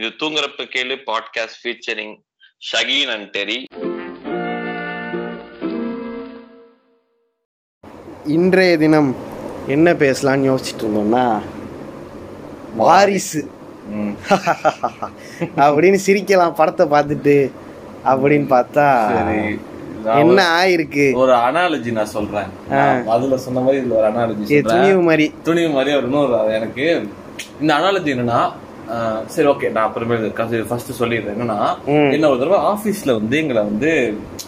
இது தூங்குறப்ப கேளு podcast featuring Shaheen and Terry. இன்றைய தினம் என்ன பேசலாம்னு யோசிச்சுட்டு இருந்தோம்னா வாரிசு அப்படின்னு சிரிக்கலாம் படத்தை பார்த்துட்டு. அப்படின்னு பார்த்தா என்ன ஆயிருக்கு ஒரு அனாலஜி நான் சொல்றேன். அதுல சொன்ன மாதிரி இதுல ஒரு அனாலஜி துணிவு மாதிரி இன்னொரு எனக்கு இந்த அனாலஜி என்னன்னா சரி ஓகே நான் அப்புறமேல ஃபர்ஸ்ட் சொல்லிடுறேன். என்னன்னா என்ன ஒரு தடவை ஆபீஸ்ல வந்து எங்களை வந்து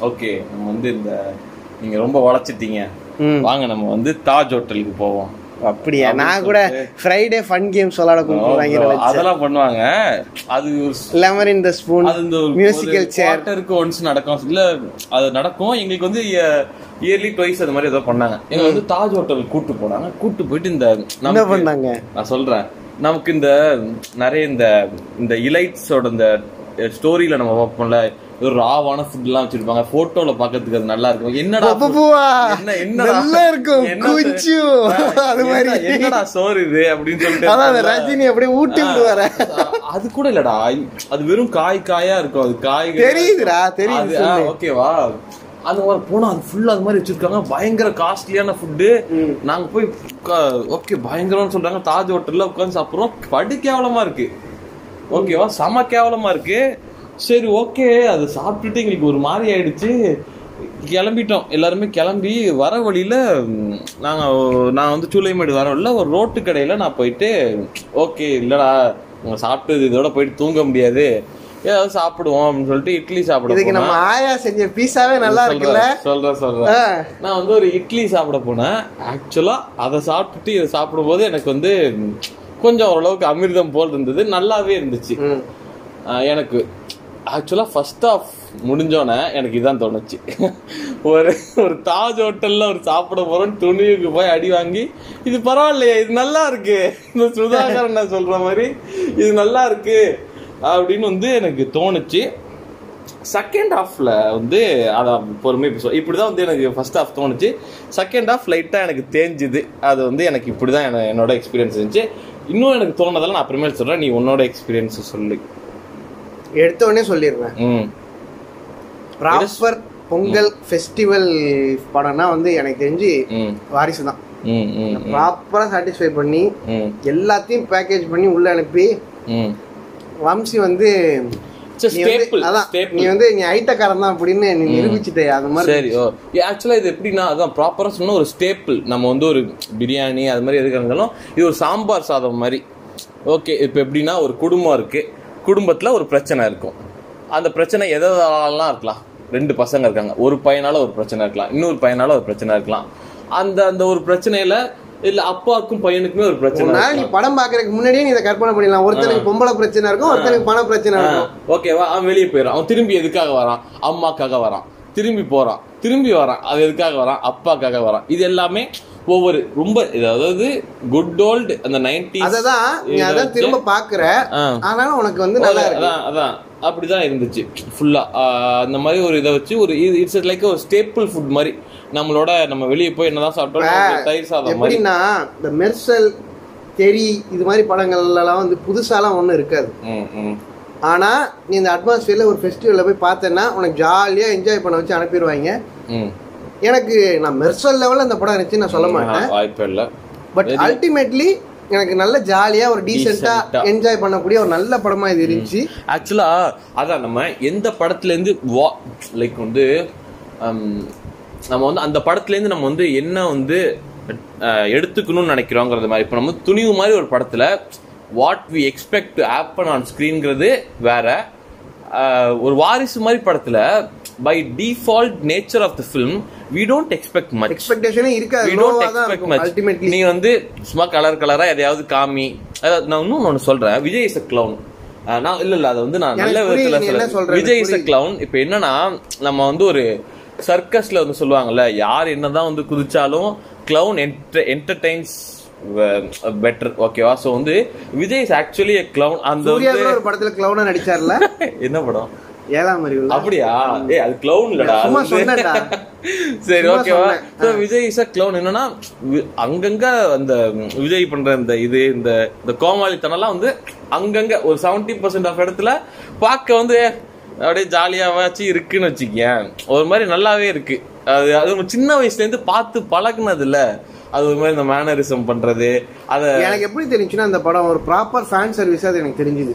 ஓகே நம்ம வந்து இந்த நீங்க ரொம்ப உழைச்சிட்டீங்க வாங்க நம்ம வந்து தாஜ் ஹோட்டலுக்கு போவோம். அப்படியா? நான் கூட ஃப்ரைடே ஃபன் கேம்ஸ் விளையாட கூப்பிடுவாங்க அதெல்லாம் பண்ணுவாங்க. அது லெமன் இன் தி ஸ்பூன் அது இந்த மியூசிக்கல் சேர்ட்டருக்கு ஒன்ஸ் நடக்கும் இல்ல அது நடக்கும். எங்களுக்கு வந்து இயர்லி ட்வைஸ் அது மாதிரி ஏதோ பண்ணாங்க. எங்க வந்து தாஜ் ஹோட்டல் கூட்டு போனாங்க. கூட்டு போயிட்டு இந்த என்ன பண்ணாங்க நான் சொல்றேன். நமக்கு இந்த நிறைய இந்த இலைட்ஸோட இந்த ஸ்டோரியில நம்ம பார்ப்போம்ல ஒரு ராவான ஃபுட் எல்லாம் வச்சிருப்பாங்க. போட்டோல பாக்கிறதுக்கு அது நல்லா இருக்கும். என்னடா என்ன நல்லா இருக்கும் அது மாதிரி என்னடா சோறு இது அப்படின்னு சொல்லிட்டு ரஜினி அப்படியே ஊட்டி விடுவாரு. அது கூட இல்லடா அது வெறும் காயா இருக்கும். அது காய் தெரியுதுடா தெரியுது ஓகேவா. அந்த மாதிரி போனா அது ஃபுல்லா அது மாதிரி வச்சிருக்காங்க. பயங்கர காஸ்ட்லியான ஃபுட்டு. நாங்க போய் ஓகே பயங்கரம்னு சொல்றாங்க. தாஜ் ஹோட்டல்ல உட்காந்து சாப்பிடுறோம். படு கேவலமா இருக்கு ஓகேவா. செம கேவலமா இருக்கு. சரி ஓகே அது சாப்பிட்டுட்டு எங்களுக்கு ஒரு மாதிரி ஆயிடுச்சு. கிளம்பிட்டோம் எல்லாருமே. கிளம்பி வர வழியில நான் வந்து சூளைமேடு வர வழியில ஒரு ரோட்டு கடையில நான் போயிட்டு ஓகே இல்லடா உங்க சாப்பிட்டது இதோட போயிட்டு தூங்க முடியாது ஏதாவது சாப்பிடுவோம் அப்படின்னு சொல்லிட்டு இட்லி சாப்பிடுவோம். நம்ம ஆயா செஞ்ச பீஸாவே நல்லா இருக்குல்ல. சொல்றேன் நான் வந்து ஒரு இட்லி சாப்பிட போனேன். ஆக்சுவலா அதை சாப்பிட்டுட்டு இதை சாப்பிடும் போது எனக்கு வந்து கொஞ்சம் ஓரளவுக்கு அமிர்தம் போல் இருந்தது. நல்லாவே இருந்துச்சு எனக்கு. ஆக்சுவலா ஃபர்ஸ்ட் ஆஃப் முடிஞ்சோடனே எனக்கு இதான் தோணுச்சு. ஒரு தாஜ் ஹோட்டல்ல ஒரு சாப்பிட போறோம் துணிவுக்கு போய் அடி வாங்கி இது பரவாயில்லையா இது நல்லா இருக்கு இந்த சுதாகரன் நான் சொல்ற மாதிரி இது நல்லா இருக்கு அப்படின்னு வந்து எனக்கு தோணுச்சு. செகண்ட் ஹாஃப்ல வந்து அதை பொறுமையாக பேசுவோம். இப்படிதான் வந்து எனக்கு ஃபர்ஸ்ட் ஹாஃப் தோணுச்சு. செகண்ட் ஹாஃப் லைட்டாக எனக்கு தெரிஞ்சுது. அது வந்து எனக்கு இப்படிதான் என்னோட எக்ஸ்பீரியன்ஸ் இருந்துச்சு. இன்னும் எனக்கு தோணுதெல்லாம் நான் அப்புறமேல் சொல்றேன். நீ உன்னோட எக்ஸ்பீரியன்ஸ் சொல்லு. எடுத்தோடனே சொல்லிடுவேன். ப்ராப்பர் பொங்கல் ஃபெஸ்டிவல் படம்னா வந்து எனக்கு தெரிஞ்சு வாரிசு தான். ப்ராப்பரா சாட்டிஸ்ஃபை பண்ணி எல்லாத்தையும் பேக்கேஜ் பண்ணி உள்ள அனுப்பி வம்சி வந்து நீ வந்து நீ ஐட்டக்காரன் தான் அப்படின்னு நிரூபிச்சுட்டே அது மாதிரி. சரி ஆக்சுவலா இது எப்படின்னா அதான் ப்ராப்பரா சொன்னா ஒரு ஸ்டேப்பிள். நம்ம வந்து ஒரு பிரியாணி அது மாதிரி எதுக்காக இருந்தாலும் இது ஒரு சாம்பார் சாதம் மாதிரி ஓகே. இப்போ எப்படின்னா ஒரு குடும்பம் இருக்கு. குடும்பத்தில் ஒரு பிரச்சனை இருக்கும். அந்த பிரச்சனை எதாலாம் இருக்கலாம். 2 பசங்க இருக்காங்க. ஒரு பையனால ஒரு பிரச்சனை இருக்கலாம். இன்னொரு பையனால ஒரு பிரச்சனை இருக்கலாம். அந்த அந்த ஒரு பிரச்சனையில இல்ல அப்பாவுக்கும் பையனுக்குமே ஒரு பிரச்சனை. நீ படம் பாக்குறதுக்கு முன்னாடியே நீ இதை கற்பனை பண்ணிடலாம். ஒருத்தனுக்கு பொம்பளை பிரச்சனை இருக்கும், ஒருத்தனுக்கு பண பிரச்சனை இருக்கும் ஓகேவா. அவன் வெளியே போயிடறான். அவன் திரும்பி எதுக்காக வரான்? அம்மாக்காக வரான். திரும்பி போறான். திரும்பி வரான். அது எதுக்காக வரான்? அப்பாக்காக வரான். இது எல்லாமே ஒவ்வொரு ரொம்ப அதாவது குட் ஓல்டு அந்த 90s அதான் திரும்ப பாக்குற. ஆனால உனக்கு வந்து நல்லா அதான் அப்படிதான் இருந்துச்சு ஃபுல்லா. அந்த மாதிரி ஒரு இதை வச்சு ஒரு இட்ஸ் லைக் ஒரு ஸ்டேபிள் ஃபுட் மாதிரி. நம்மளோட நம்ம வெளியே போய் என்னதான் சாப்பிட்டோம் தயிர் சாதம் மாதிரினா இந்த மெர்சல் தெரி இது மாதிரி படங்கள்லாம் வந்து புதுசாலாம் ஒன்றும் இருக்காது. ஆனா நீ இந்த அட்மாஸ்பியர்ல ஒரு ஃபெஸ்டிவல்ல போய் பார்த்தேன்னா உனக்கு ஜாலியா என்ஜாய் பண்ண வச்சு அனுப்பிடுவாங்க. எனக்கு நான் மெர்சல் லெவல்ல அந்த படம் இருந்துச்சு நான் சொல்ல மாட்டேன் வாய்ப்பு இல்லை. பட் அல்டிமேட்லி எனக்கு நல்ல ஜாலியா ஒரு டீசென்ட்டா என்ஜாய் பண்ணக்கூடிய ஒரு நல்ல படமா இது இருந்துச்சு. ஆக்சுவலா அதான் நம்ம எந்த படத்துல இருந்து லைக் வந்து நம்ம வந்து அந்த படத்துல இருந்து நம்ம வந்து என்ன வந்து எடுத்துக்கணும்னு நினைக்கிறோங்கிறது மாதிரி. இப்போ நம்ம துணிவு மாதிரி ஒரு படத்துல what we expect to happen on ஸ்கிரீன்ங்கிறது வேற. ஒரு வாரிசு மாதிரி படத்துல by default nature of the film we don't expect much expectation irukadhu we don't expect much ultimately nee vandu suma color-a edayavadhu kaami na innonu solren Vijay is a clown na illa adha vandu na nalla vidathila solren Vijay is a clown ipo enna na nama vandu oru circus la vandu solluvaangala yaar enna dhaan vandu kudichalum clown entertains better okay so vandu Vijay is actually a clown and Surya oru padathila clown-a nadichaarla enna padam ஏழாம் அறிவு. அப்படியா? ஏ அது clown இல்லடா, சும்மா சொன்னடா. சரி ஓகேவா. So Vijay is a clown. என்னன்னா அங்கங்க அந்த விஜய் பண்ற இந்த இது இந்த கோமாளித்தனம்லாம் வந்து அங்கங்க ஒரு 70% ஆஃப் இடத்துல பார்க்க வந்து அப்படியே ஜாலியாவாச்சு இருக்குன்னு வச்சுக்கேன். ஒரு மாதிரி நல்லாவே இருக்கு. அது அது சின்ன வயசுலேருந்து பார்த்து பழகுனது இல்லை, அது ஒரு மாதிரி இந்த மேனரிசம் பண்றது. அது எனக்கு எப்படி தெரிஞ்சுன்னா அந்த படம் ஒரு ப்ராப்பர் ஃபேன் சர்வீஸாக அது எனக்கு தெரிஞ்சுது.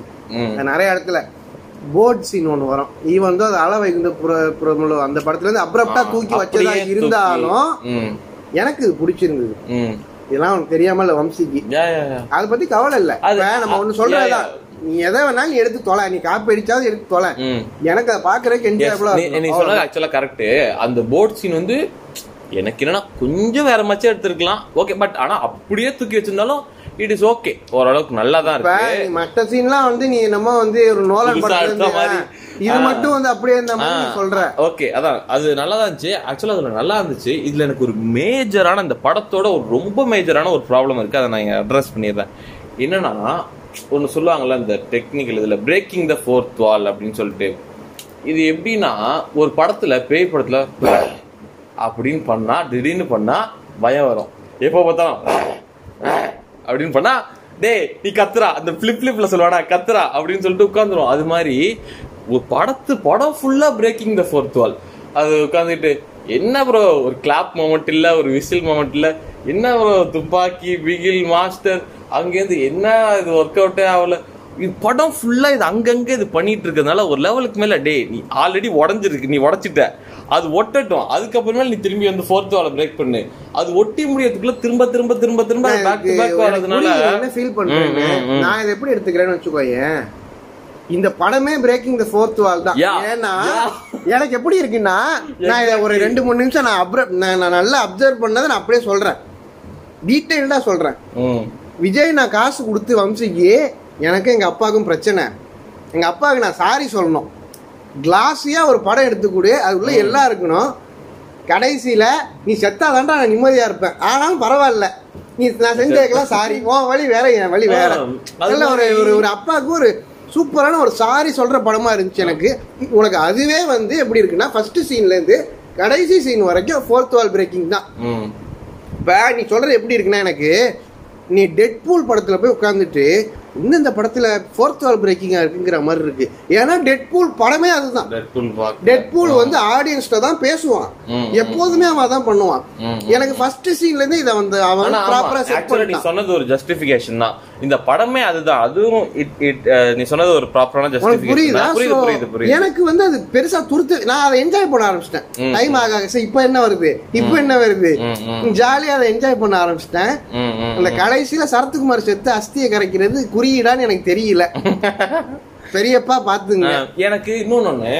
நிறைய இடத்துல போர்ட் சீன் ஒன்று வரும், ஈவன் தான் அது அள வைகுண்டபுரம் அந்த படத்துலேருந்து அப்ரப்டா தூக்கி வச்சதா இருந்தாலும் எனக்கு இது பிடிச்சிருந்தது. இதெல்லாம் அவனுக்கு தெரியாமல் வம்சிக்கு அதை பற்றி கவலை இல்லை. நம்ம ஒன்று சொல்றதுதான், நீ எதை வேணாலும் எடுத்து தொலை, நீ காப்பி அடிச்சாலும் எடுத்து தொலை, எனக்கு அதை பார்க்கறதுக்கு கரெக்டு. அந்த போர்ட் சீன் வந்து எனக்கு என்னன்னா கொஞ்சம் வேற மாதிரி எடுத்துருக்கலாம் ஓகே, பட் ஆனா அப்படியே தூக்கி வச்சிருந்தாலும் இட் இஸ் ஓகே, ஓரளவுக்கு நல்லா தான் இருக்கு. மற்ற சீன்லாம் வந்து நீ நம்ம வந்து ஒரு நோலன் படம் இது மட்டும் வந்து அப்படியே இந்த மாதிரி சொல்ற ஓகே, அதான் அது நல்லா தான் இருந்துச்சு. ஆக்சுவலாக அதில் நல்லா இருந்துச்சு. இதுல எனக்கு ஒரு மேஜரான இந்த படத்தோட ஒரு ரொம்ப மேஜரான ஒரு ப்ராப்ளம் இருக்கு, அதை நான் இங்கே அட்ரஸ் பண்ணிடுறேன். என்னன்னா ஒன்று சொல்லுவாங்கள்ல இந்த டெக்னிக்கல் இதில் பிரேக்கிங் த ஃபோர்த் வால் அப்படின்னு சொல்லிட்டு, இது எப்படின்னா ஒரு படத்தில் பேய் படத்தில் அப்படின்னு பண்ணா திடீர்னு பண்ணா பயம் வரும், எப்போ பார்த்தாலும் அப்படின்னு பண்ணா டே நீ கத்துறா அந்த ஃபிளிப் ஃபிளிப்ல சொல்லுவாடா கத்துறா அப்படின்னு சொல்லிட்டு உட்காந்துரும். அது மாதிரி ஒரு படம் ஃபுல்லாக பிரேக்கிங் த ஃபோர்த் வால், அது உட்காந்துட்டு என்ன ப்ரோ ஒரு கிளாப் மொமெண்ட் இல்லை, ஒரு விசில் மொமெண்ட் இல்லை, என்ன ப்ரோ துப்பாக்கி பிகில் மாஸ்டர் அங்கேருந்து என்ன இது ஒர்க் அவுட்டே ஆகல, இது படம் ஃபுல்லாக இது அங்கங்கே இது பண்ணிட்டு இருக்கிறதுனால ஒரு லெவலுக்கு மேலே டே நீ ஆல்ரெடி உடஞ்சிருக்கு, நீ உடச்சிட்ட அது ஒட்டட்டும், அதுக்கப்புறமேல நீ திரும்பி வந்து ஃபோர்த் வாலை பிரேக் பண்ணு, அது ஒட்டி முடியறதுக்குள்ள திரும்ப திரும்ப திரும்ப திரும்ப பேக் டு பேக் வரதுனால என்ன ஃபீல் பண்ணுறேன் நான் இதை எப்படி எடுத்துக்கிறேன்னு வச்சுக்கோயேன். இந்த படமே பிரேக்கிங் த ஃபோர்த் வால் தான். ஏன்னா எனக்கு எப்படி இருக்குன்னா நான் இதை ஒரு 2-3 நிமிஷம் நான் நல்லா அப்சர்வ் பண்ணதை நான் அப்படியே சொல்கிறேன், டீட்டெயில்டாக சொல்கிறேன். விஜய் நான் காசு கொடுத்து வம்சிக்கு எனக்கும் எங்கள் அப்பாவுக்கும் பிரச்சனை, எங்கள் அப்பாவுக்கு நான் சாரி சொல்லணும், கிளாஸியாக ஒரு படம் எடுத்துக்கூட அதுக்குள்ளே எல்லாம் இருக்கணும். கடைசியில் நீ செத்தாதான்டா நான் நிம்மதியாக இருப்பேன், ஆனாலும் பரவாயில்ல நீ நான் செஞ்சதுக்கெல்லாம் சாரி, உன் வழி வேற என் வழி வேற, அதில் ஒரு ஒரு அப்பாவுக்கு ஒரு சூப்பரான ஒரு சாரி சொல்கிற படமாக இருந்துச்சு எனக்கு. உனக்கு அதுவே வந்து எப்படி இருக்குன்னா ஃபர்ஸ்ட் சீன்லேருந்து கடைசி சீன் வரைக்கும் ஃபோர்த் வால் பிரேக்கிங் தான். இப்போ நீ சொல்கிறது எப்படி இருக்குன்னா எனக்கு நீ டெட் பூல் படத்தில் போய் உட்காந்துட்டு இன்னும் இந்த படத்தில் ஃபோர்த் வால் பிரேக்கிங்காக இருக்குங்கிற மாதிரி இருக்கு. ஏன்னா டெட் பூல் படமே அதுதான். டெட் பூல் வந்து ஆடியன்ஸ்ட தான் பேசுவான் எப்போதுமே, அவன் தான் பண்ணுவான். எனக்கு ஃபர்ஸ்ட் சீன்லேருந்து இதை வந்து அவன் ப்ராப்பராக செட் பண்ணி சொன்னது ஒரு ஜஸ்டிஃபிகேஷன் தான், இந்த படமே அதுதான். அதுவும் நீ சொன்னது ஒரு ப்ராப்பரான புரியுது. எனக்கு வந்து அது பெருசா துருத்து நான் அதை என்ஜாய் பண்ண ஆரம்பிச்சிட்டேன். டைம் ஆக இப்ப என்ன வருது ஜாலியா அதை என்ஜாய் பண்ண ஆரம்பிச்சிட்டேன். அந்த கடைசியில சரத்குமார் செத்து அஸ்தியை கரைக்கிறது குறியீடான்னு எனக்கு தெரியல, பெரியப்பா பாத்துங்க. எனக்கு இன்னொன்னு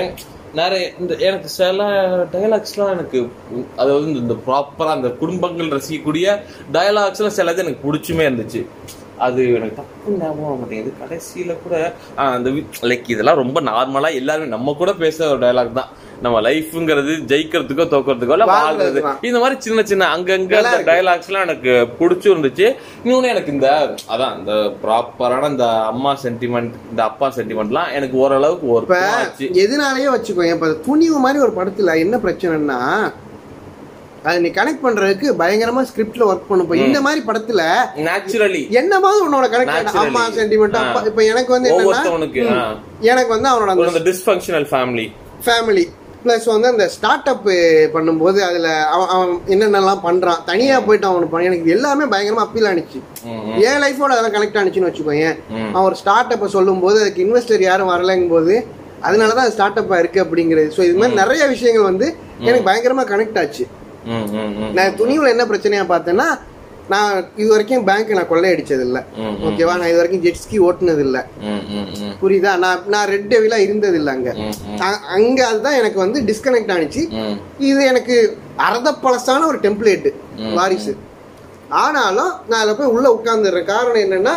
நிறைய இந்த எனக்கு சில டயலாக்ஸ்லாம் எனக்கு அதாவது இந்த ப்ராப்பரா அந்த குடும்பங்கள் ரசிக்கக்கூடிய டயலாக்ஸ்லாம் சில இது எனக்கு பிடிச்சுமே இருந்துச்சு. அது எனக்கு தப்பு ஞாபகம் மாட்டேங்குது. கடைசியில கூட அந்த லைக் இதெல்லாம் ரொம்ப நார்மலா எல்லாருமே நம்ம கூட பேசுற ஒரு டயலாக் தான், நம்ம லைஃப்ங்கிறது ஜெயிக்கிறதுக்கோ தோக்கிறதுக்கோ இல்ல வாழ்றது, இந்த மாதிரி சின்ன சின்ன அங்கங்க டயலாக்ஸ் எல்லாம் எனக்கு பிடிச்சி இருந்துச்சு. இன்னொன்னு எனக்கு இந்த அதான் இந்த ப்ராப்பரான இந்த அம்மா சென்டிமெண்ட் இந்த அப்பா சென்டிமெண்ட்லாம் எனக்கு ஓரளவுக்கு ஒரு எதுனாலயே வச்சுக்கோ. இப்ப துணிவு மாதிரி ஒரு படத்துல என்ன பிரச்சனைன்னா அது நீ கனெக்ட் பண்றதுக்கு பயங்கரமா ஸ்கிரிப்ட்ல ஒர்க் பண்ணுப்ப. இந்த மாதிரி படத்துல நேச்சுரலி என்னமாவது உன்னோட கனெக்ட் அம்மா சென்டிமெண்ட் அப்பா. இப்ப எனக்கு வந்து என்னன்னா எனக்கு வந்து அவனோட அந்த டிஸ்ஃபங்க்ஷனல் ஃபேமிலி பிளஸ் வந்து அந்த ஸ்டார்ட் அப் பண்ணும்போது அதுல அவன் என்னென்னலாம் பண்றான் தனியா போயிட்டு அவனுக்கு எனக்கு எல்லாமே பயங்கரமா அப்பீல் ஆனிச்சு. என் லைஃபோட அதெல்லாம் கனெக்ட் ஆனிச்சுன்னு வச்சுக்கோங்க. அவன் ஒரு ஸ்டார்ட் அப்ப சொல்லும் போது அதுக்கு இன்வெஸ்டர் யாரும் வரலங்கும் போது அதனாலதான் ஸ்டார்ட் அப்பா இருக்கு அப்படிங்கிறது. ஸோ இது மாதிரி நிறைய விஷயங்கள் வந்து எனக்கு பயங்கரமா கனெக்ட் ஆச்சு. நான் துணிவுல என்ன பிரச்சனையா பார்த்தேன்னா நான் இது வரைக்கும் பேங்க் நான் கொள்ளையடிச்சது இல்லை ஓகேவா, நான் இது வரைக்கும் ஜெட்ஸ்கி ஓட்டுனது இல்லை புரியுதா, நான் ரெட் டெவிலா இருந்தது இல்லை அங்க அங்க அதுதான் எனக்கு வந்து டிஸ்கனெக்ட் ஆனிச்சு. இது எனக்கு அரத பழசான ஒரு டெம்ப்ளேட்டு வாரிசு. ஆனாலும் நான் அதில் போய் உள்ள உட்கார்ந்துடுறேன். காரணம் என்னன்னா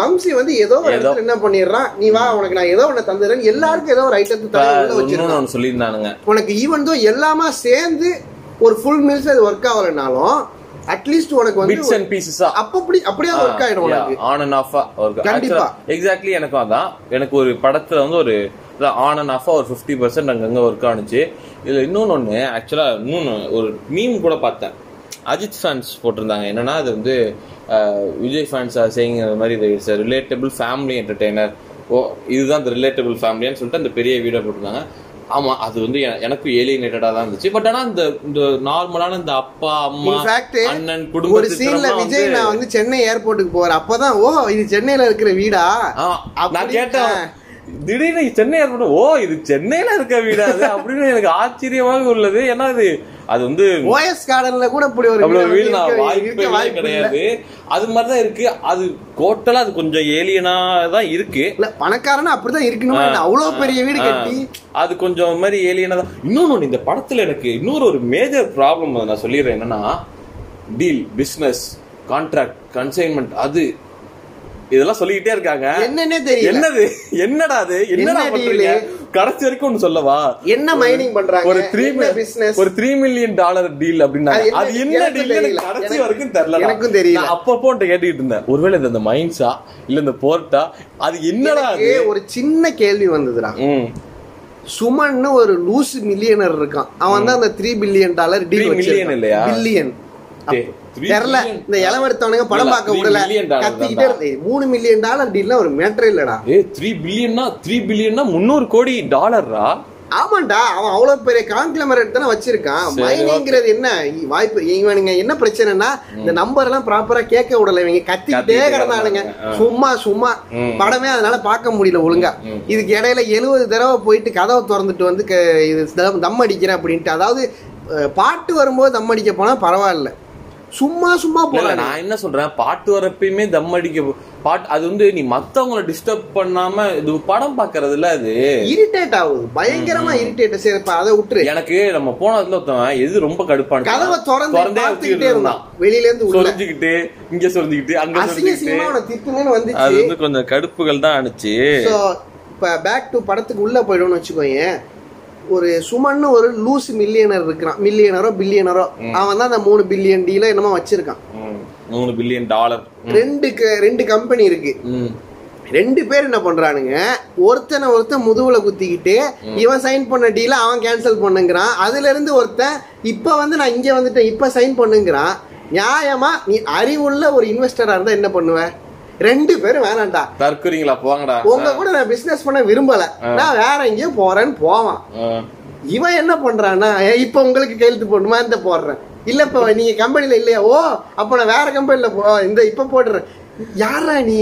வம்சி வந்து ஏதோ ஒரு இடத்துல என்ன பண்ணிடுறான், நீ வா உனக்கு நான் ஏதோ ஒண்ணு தந்துடுறேன், எல்லாருக்கும் ஏதோ ஒரு ஐட்டத்து தலை வச்சிருக்கேன் சொல்லியிருந்தானுங்க உனக்கு. ஈவன் தோ எல்லாமே சேர்ந்து ஒரு ஃபுல் மீல்ஸ் அது ஒர்க் ஆகலைனாலும் அட்லீஸ்ட் உனக்கு வந்து பிட்ஸ் அண்ட் பீசஸா அப்படியே வர்க் ஆயிடும் உனக்கு ஆன் அண்ட் ஆஃப் வர்க். கண்டிப்பா எக்ஸாக்ட்லி எனக்கும் அதான். எனக்கு ஒரு படத்துல வந்து ஒரு இல்லை ஆன் அண்ட் ஆஃபாக ஒரு 50% அங்கங்கே ஒர்க் ஆனிச்சு. இதில் இன்னொன்று ஆக்சுவலாக இன்னொன்று ஒரு மீம் கூட பார்த்தேன், அஜித் ஃபேன்ஸ் போட்டிருந்தாங்க. என்னென்னா அது வந்து விஜய் ஃபேன்ஸாக செய்யுங்கிற மாதிரி இது சார் ரிலேட்டபிள் ஃபேமிலி என்டர்டெய்னர். ஓ இதுதான் இந்த ரிலேட்டபிள் ஃபேமிலியான்னு சொல்லிட்டு அந்த பெரிய வீடியோ போட்டிருந்தாங்க. ஆமாம், அது வந்து எனக்கும் ஏலியனேட்டடாக தான் இருந்துச்சு. பட் ஆனால் இந்த நார்மலான இந்த அப்பா அம்மா அண்ணன் குடும்ப ஒரு சீனில் விஜய் நான் வந்து சென்னை ஏர்போர்ட்டுக்கு போகிறேன், அப்போ தான் ஓ இது சென்னையில் இருக்கிற வீடா நான் கேட்டேன். திடீர்னு சென்னை ஏர்போர்ட் ஓ இது சென்னையில் இருக்க வீடா அது அப்படின்னு எனக்கு ஆச்சரியமாக உள்ளது. ஏன்னா அது அது வந்து ஓஎஸ் கார்டன்ல கூட இப்படி ஒரு வீடு நான் வாய்ப்பே கிடையாது. அது மாதிரிதான் இருக்கு. அது டோட்டலா அது கொஞ்சம் ஏலியனா தான் இருக்கு. இல்ல பணக்காரனா அப்படிதான் இருக்கணுமா, அவ்வளவு பெரிய வீடு கட்டி அது கொஞ்சம் மாதிரி ஏலியனா தான். இன்னொன்னு இந்த படத்துல எனக்கு இன்னொரு ஒரு மேஜர் ப்ராப்ளம் அதை நான் சொல்லிடுறேன். என்னன்னா டீல், பிசினஸ், கான்ட்ராக்ட், கன்சைன்மெண்ட், அது இதெல்லாம் சொல்லிக்கிட்டே இருக்காங்க. என்னன்னே தெரியல என்னது என்னடா அது என்னடா பண்றீங்க. கடைசி வரைக்கும் ஒன்னு சொல்லவா, என்ன மைனிங் பண்றாங்க, ஒரு $3 மில்லியன் டீல் அப்படின்னா அது என்ன டீல் கடைசி வரைக்கும் தெரியல. எனக்கும் தெரியல. அப்பப்போ கேட்டுக்கிட்டு இருந்தேன் ஒருவேளை இது அந்த மைன்ஸா இல்ல இந்த போர்ட்டா, அது என்னடா. ஒரு சின்ன கேள்வி வந்ததுடா, சுமன்னு ஒரு லூஸ் மில்லியனர் இருக்கான், அவன் தான் அந்த $3 பில்லியன் டீல் மில்லியன் இல்லையா பில்லியன் தெரியல. இந்த இளவெடுத்தவனுங்க படம் பார்க்க விடல கத்திக்கிட்டே இருக்கு. $3 மில்லியன் டீல்னா ஒரு மேட்டர் இல்லடா. $3 பில்லியன்னா $300 கோடி. ஆமாண்டா, அவன் அவ்வளவு பெரிய காங்கிளமரேட் தானே வச்சிருக்கான். மைனிங்கிறது என்ன வாய்ப்பு இவனுங்க என்ன பிரச்சனைனா இந்த நம்பர் எல்லாம் ப்ராப்பரா கேட்க விடல. இவங்க கத்திக்கிட்டே கிடந்தானுங்க சும்மா சும்மா, படமே அதனால பார்க்க முடியல ஒழுங்கா. இதுக்கு இடையில 70 தடவை போயிட்டு கதவை திறந்துட்டு வந்து இது தம் அடிக்கிறேன் அப்படின்ட்டு. அதாவது பாட்டு வரும்போது தம் அடிக்க போனா பரவாயில்ல, சும்மா சும்மா போல. நான் என்ன சொல்றேன், பாட்டு வரப்பயுமே தம் அடிக்க பாட்டு அது வந்து நீ மத்தவங்களை டிஸ்டர்ப் பண்ணாம இது படம் பாக்குறதுல அது இரிட்டேட் ஆகுது, பயங்கரமா இரிட்டேட். சரி அதை விட்டுரு. எனக்கு நம்ம போனதுல ஒருத்தவன் எது ரொம்ப கடுப்பான கதவை திறந்துக்கிட்டே இருந்தான், வெளியில இருந்து சொரிஞ்சுக்கிட்டு இங்க சொரிஞ்சுக்கிட்டு அங்க திட்டுன்னு வந்து அது வந்து கொஞ்சம் கடுப்புகள் தான் ஆனிச்சு. இப்ப பேக் டு படத்துக்கு உள்ள போயிடும்னு வச்சுக்கோங்க. ஒரு சுமன்னு ஒரு லூஸ் மில்லியனர் இருக்கிறான், மில்லியனரோ பில்லியனரோ, அவன் தான் அந்த $3 பில்லியன் என்னமோ வச்சிருக்கான். $3 பில்லியன். ரெண்டு கம்பெனி இருக்கு. ரெண்டு பேர் என்ன பண்றானுங்க, ஒருத்தன் முதுகுல குத்திக்கிட்டு இவன் சைன் பண்ண டீல அவன் கேன்சல் பண்ணுங்கிறான். அதுல இருந்து ஒருத்தன் இப்ப வந்து நான் இங்க வந்துட்டேன் இப்ப சைன் பண்ணுங்கிறான். நியாயமா நீ அறிவுள்ள ஒரு இன்வெஸ்டரா இருந்தா என்ன பண்ணுவ? ரெண்டு பேரும் வேணாண்டா தற்கூறீங்களா போங்கடா, உங்க கூட நான் பிசினஸ் பண்ண விரும்பல, நான் வேற எங்கேயும் போறேன்னு போவான். இவன் என்ன பண்றான்னா இப்ப உங்களுக்கு கையெழுத்து போடணுமா, இந்த போடுறேன், இல்ல இப்ப நீங்க கம்பெனில இல்லையா, ஓ அப்ப நான் வேற கம்பெனில போ, இந்த இப்ப போடுறேன். யாரா நீ,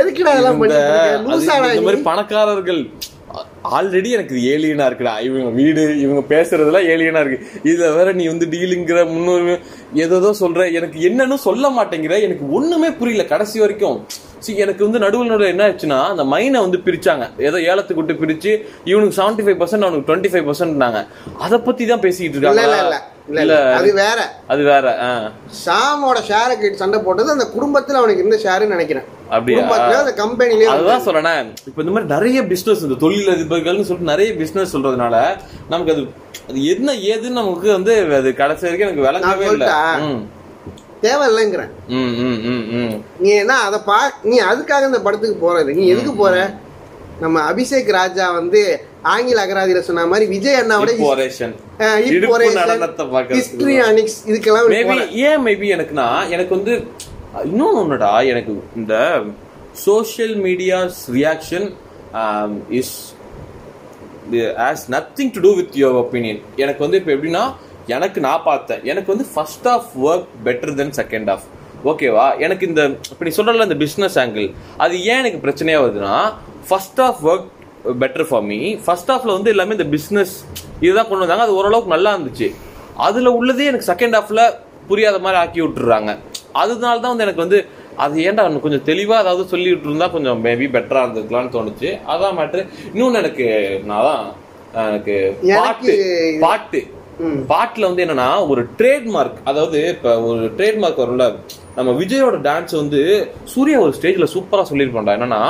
எதுக்குடா இதெல்லாம் பண்ணுற? இந்த மாதிரி பணக்காரர்கள் ஆல்ரெடி எனக்கு இது ஏலியனா இருக்குடா, இவங்க வீடு இவங்க பேசுறதுலாம் ஏலியனா இருக்கு, இதுல வேற நீ வந்து டீலுங்கிற முன்னுரிமை ஏதோ சொல்ற, எனக்கு என்னன்னு சொல்ல மாட்டேங்கிற, எனக்கு ஒண்ணுமே புரியல கடைசி வரைக்கும். எனக்கு வந்து நடுவில் என்ன ஆச்சுன்னா அந்த மைனை வந்து பிரிச்சாங்க, ஏதோ ஏலத்துக்கு விட்டு பிரிச்சு இவனுக்கு 75%, அவனுக்கு 25%. அதை பத்தி தான் பேசிக்கிட்டு இருக்காங்க. அது வேற அது வேற. சாமோட ஷேரை கேட்டு சண்டை போட்டது அந்த குடும்பத்துல அவனுக்கு இருந்த ஷேருன்னு நினைக்கிறேன். அதுதான் சொல்றேன், இப்ப இந்த மாதிரி நிறைய பிசினஸ் இந்த தொழிலதிபர்கள் சொல்லிட்டு நிறைய பிசினஸ் சொல்றதுனால நமக்கு அது அது என்ன ஏதுன்னு நமக்கு வந்து அது கடைசி வரைக்கும் எனக்கு விளங்கவே இல்லை. தேவையில்லைங்கிறேன். நீ என்ன அதை நீ அதுக்காக இந்த படத்துக்கு போறது, நீ எதுக்கு போற? நம்ம அபிஷேக் ராஜா வந்து ஆங்கில அகராதியில சொன்ன மாதிரி விஜய் அண்ணாவோட ஏன் மேபி எனக்குன்னா எனக்கு வந்து இன்னொன்னு ஒண்ணுடா, எனக்கு இந்த social medias reaction is has nothing to do with your opinion. எனக்கு வந்து இப்போ எப்படின்னா எனக்கு நான் பார்த்தேன் எனக்கு வந்து ஃபர்ஸ்ட் ஆஃப் ஒர்க் பெட்டர் தென் செகண்ட் ஆஃப், ஓகேவா? எனக்கு இந்த இப்போ நீ சொல்கிறல இந்த பிஸ்னஸ் ஆங்கிள் அது ஏன் எனக்கு பிரச்சனையாக வருதுன்னா first half work better for me. First ஆஃப்ல வந்து எல்லாமே இந்த பிஸ்னஸ் இதுதான் கொண்டு வந்தாங்க, அது ஓரளவுக்கு நல்லா இருந்துச்சு. அதில் உள்ளதே எனக்கு செகண்ட் ஆஃப்ல புரியாத மாதிரி ஆக்கி விட்டுறாங்க. அதனால தான் வந்து எனக்கு வந்து அது ஏன்டா கொஞ்சம் தெளிவாக அதாவது சொல்லிட்டு இருந்தால் கொஞ்சம் மேபி பெட்டராக இருந்துக்கலாம்னு தோணுச்சு. அதான் மேட்ரு. இன்னொன்று எனக்கு நான் தான் எனக்கு பாட்டு பாட்டு பாட்டில் வந்து என்னன்னா ஒரு ட்ரேட்மார்க், அதாவது இப்போ ஒரு ட்ரேட்மார்க் வரும்ல, நம்ம விஜயோட டான்ஸ் வந்து சூர்யா ஒரு ஸ்டேஜில் சூப்பராக சொல்லியிருப்போம்டா. என்னன்னா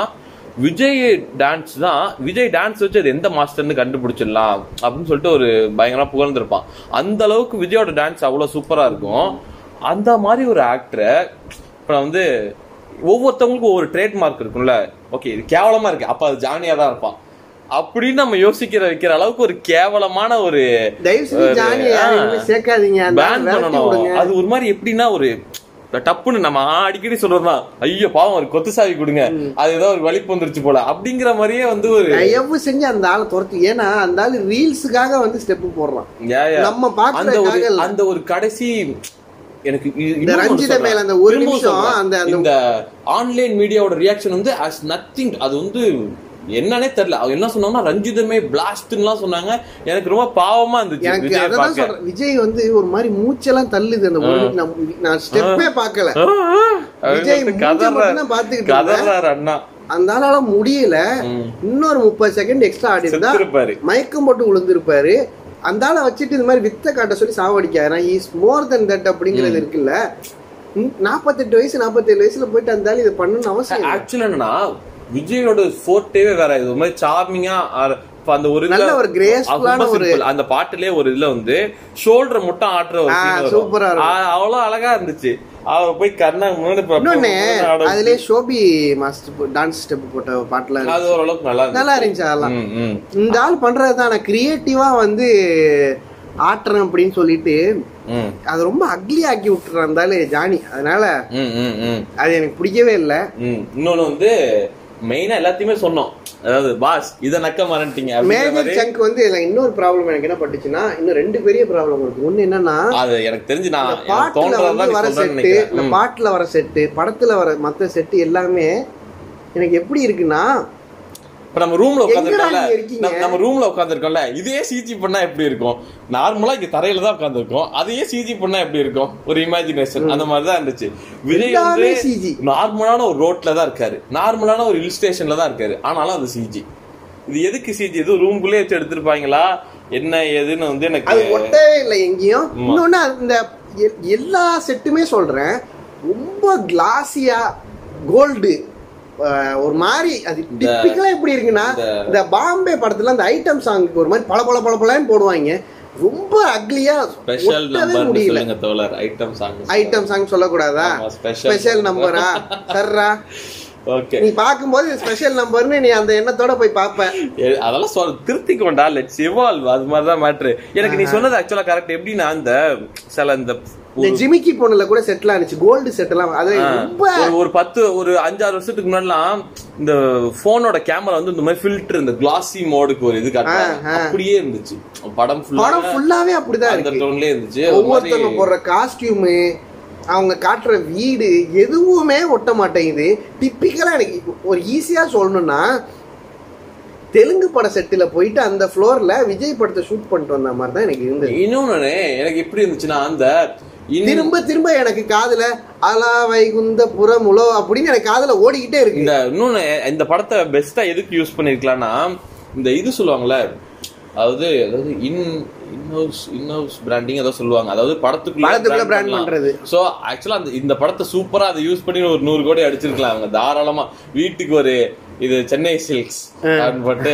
விஜய் டான்ஸ் தான், விஜய் டான்ஸ் வச்சு அது எந்த மாஸ்டர்னு கண்டுபிடிச்சிடலாம் அப்படின்னு சொல்லிட்டு ஒரு பயங்கரமாக புகழ்ந்துருப்பான். அந்த அளவுக்கு விஜயோட டான்ஸ் அவ்வளோ சூப்பராக இருக்கும். அந்த மாதிரி ஒரு ஆக்டரை இப்போ நான் வந்து ஒவ்வொருத்தவங்களுக்கும் ஒவ்வொரு ட்ரேட்மார்க் இருக்கும்ல, ஓகே இது கேவலமாக இருக்கு அப்போ அது ஜானியாக தான் இருப்பான். அப்படின்னு நம்ம யோசிக்கிற வைக்கிற அளவுக்கு ஒரு கேவலமான ஒரு பேன் பண்ணணும். அது ஒரு மாதிரி எப்படின்னா ஒரு டப்புன்னு நம்ம அடிக்கடி சொல்றதுதான், ஐயோ பாவம் ஒரு கொத்து சாவி கொடுங்க, அது ஏதோ ஒரு வலிப்பு வந்துருச்சு போல அப்படிங்கிற மாதிரியே வந்து ஒரு எவ்வளவு செஞ்சு அந்த ஆளை துரத்து. ஏன்னா அந்த ஆளு ரீல்ஸுக்காக வந்து ஸ்டெப் போடுறான். நம்ம பார்க்க அந்த ஒரு கடைசி எனக்கு ஒரு நிமிஷம் அந்த ஆன்லைன் மீடியாவோட ரியாக்ஷன் வந்து அஸ் நத்திங். அது வந்து என்னன்னே தெரியல. அவங்க என்ன சொன்னாங்கன்னா ரஞ்சிதமே பிளாஸ்ட்லாம் சொன்னாங்க. எனக்கு ரொம்ப பாவமா இருந்துச்சு. விஜய் வந்து ஒரு மாதிரி மூச்செல்லாம் தள்ளுது. அந்த நான் ஸ்டெப்பே பார்க்கல. விஜய் கதறாரு அண்ணா. அதனால முடியல. இன்னொரு 30 செகண்ட் எக்ஸ்ட்ரா ஆடி இருந்தா மயக்கம் போட்டு விழுந்திருப்பாரு. அந்தால வச்சுட்டு இந்த மாதிரி வித்த காட்ட சொல்லி சாவடிக்காது. இஸ் மோர் தென் தட் அப்படிங்கிறது இருக்குல்ல. 48 வயசு 47 வயசுல போயிட்டு அந்தாலும் இது பண்ணணும்னு அவசியம். ஆக்சுவலா என்னன்னா விஜயோட ஃபோர்ட்டேவே வேற. இது ஒரு மாதிரி சார்மிங்கா அந்த ஒரு நல்ல ஒரு கிரேஸ்ஃபுல்லான ஒரு அந்த பாட்டுலயே ஒரு இதுல வந்து ஷோல்டர் மட்டும் ஆட்ற ஒரு சீன் சூப்பரா இருக்கு. அவ்வளவு அழகா இருந்துச்சு. அவ போய் கண்ணா முன்னாடி பாப்போம். அதுலயே ஷோபி மாஸ்டர் டான்ஸ் ஸ்டெப் போட்ட பாட்டுல அது ஓரளவுக்கு நல்லா இருந்துச்சு. அதெல்லாம் இந்த ஆள் பண்றதுதான். நான் கிரியேட்டிவா வந்து ஆட்டுறேன் அப்படின்னு சொல்லிட்டு அது ரொம்ப அக்லி ஆக்கி விட்டுறாந்தாலும் ஜானி. அதனால அது எனக்கு பிடிக்கவே இல்லை. இன்னொன்னு வந்து மெயினா எல்லாத்தையுமே சொன்னோம். அதாவது பாஸ் இதை நக்க மாறன்ட்டீங்க. மேஜர் சங்க் வந்து இன்னொரு ப்ராப்ளம் எனக்கு என்ன பட்டுச்சுன்னா, இன்னும் ரெண்டு பெரிய ப்ராப்ளம் இருக்கு. ஒண்ணு என்னன்னா அது எனக்கு தெரிஞ்சு நான் வர செட்டு, இந்த பாட்டுல வர செட்டு, படத்துல வர மற்ற செட்டு எல்லாமே எனக்கு எப்படி இருக்குன்னா, இப்ப நம்ம ரூம்ல உட்காந்துருக்கோம்ல, இதே சிஜி பண்ணா எப்படி இருக்கும்? நார்மலா இங்க தரையில தான் உட்காந்துருக்கோம், அதையே சிஜி பண்ணா எப்படி இருக்கும்? ஒரு இமேஜினேஷன் அந்த மாதிரிதான் இருந்துச்சு. விஜய் வந்து நார்மலான ஒரு ரோட்ல தான் இருக்காரு, நார்மலான ஒரு ஹில் ஸ்டேஷன்ல தான் இருக்காரு, ஆனாலும் அது சிஜி. இது எதுக்கு சிஜி? எதுவும் ரூம்குள்ளே வச்சு எடுத்திருப்பாங்களா என்ன ஏதுன்னு வந்து எனக்கு ஒட்டவே இல்லை எங்கேயும். இன்னொன்னு இந்த எல்லா செட்டுமே சொல்றேன் ரொம்ப கிளாஸியா கோல்டு ஒரு மாதிரி. அது டிப்பிக்கலா எப்படி இருக்குன்னா, இந்த பாம்பே படத்துல அந்த ஐட்டம் சாங்குக்கு ஒரு மாதிரி பல பல பல பலன்னு போடுவாங்க. ரொம்ப அக்லியா முடியல. ஐட்டம் சாங் சொல்லக்கூடாதா? ஸ்பெஷல் நம்பரா சர்ரா நீ பாக்கும்போது ஸ்பெஷல் நம்பர்னு நீ அந்த எண்ணத்தோட போய் பாப்பேன். அதெல்லாம் சொல்ல திருத்திக்கோண்டா. Let's evolve. அது மாதிரிதான் மேட்ரு. எனக்கு நீ சொன்னது ஆக்சுவலா கரெக்ட். எப்படின்னா அந்த சில இந்த ஜிமிக்கி போன்ல கூட செட்டில் ஆனிச்சு கோல்டு செட்டெல்லாம். அது ஒரு 10 ஒரு 5-6 வருஷத்துக்கு முன்னாடிலாம் இந்த போனோட கேமரா வந்து இந்த மாதிரி ஃபில்டர் இந்த கிளாசி மோடுக்கு ஒரு இது காட்டுறாங்க. அப்படியே இருந்துச்சு படம் ஃபுல்லாவே. அப்படிதான் அந்த டோன்லயே இருந்துச்சு. ஒவ்வொருத்தரும் போடுற காஸ்டியூம், அவங்க காட்டுற வீடு எதுவுமே ஒட்ட மாட்டேங்குது. டிப்பிக்கலா எனக்கு ஒரு ஈஸியா சொல்லணும்னா, தெலுங்கு பட செட்டில போயிட்டு அந்த ஃப்ளோர்ல விஜய் படத்தை ஷூட் பண்ணிட்டு வந்த மாதிரி தான் எனக்கு இருந்துச்சு. இன்னொன்னு எனக்கு எப்படி இருந்துச்சுன்னா, அந்த திரும்ப திரும்ப எனக்கு காதுல அலா வைகுந்தபுரம் உலோ அப்படின்னு எனக்கு காதுல ஓடிக்கிட்டே இருக்கு. இன்னொன்னு இந்த படத்தை பெஸ்டா எதுக்கு யூஸ் பண்ணிருக்கலாம்னா, இந்த இது சொல்லுவாங்கல்ல, அதாவது இன்ஹவுஸ் பிராண்டிங் ஏதோ சொல்லுவாங்க. அதாவது படத்துக்குள்ள பிராண்ட் பண்றது. சோ ஆக்சுவலா இந்த படத்தை சூப்பரா அதை யூஸ் பண்ணி ஒரு 100 கோடி அடிச்சிருக்கலாம் அவங்க தாராளமா. வீட்டுக்கு ஒரு இது சென்னை சில்க்ஸ் பட்டு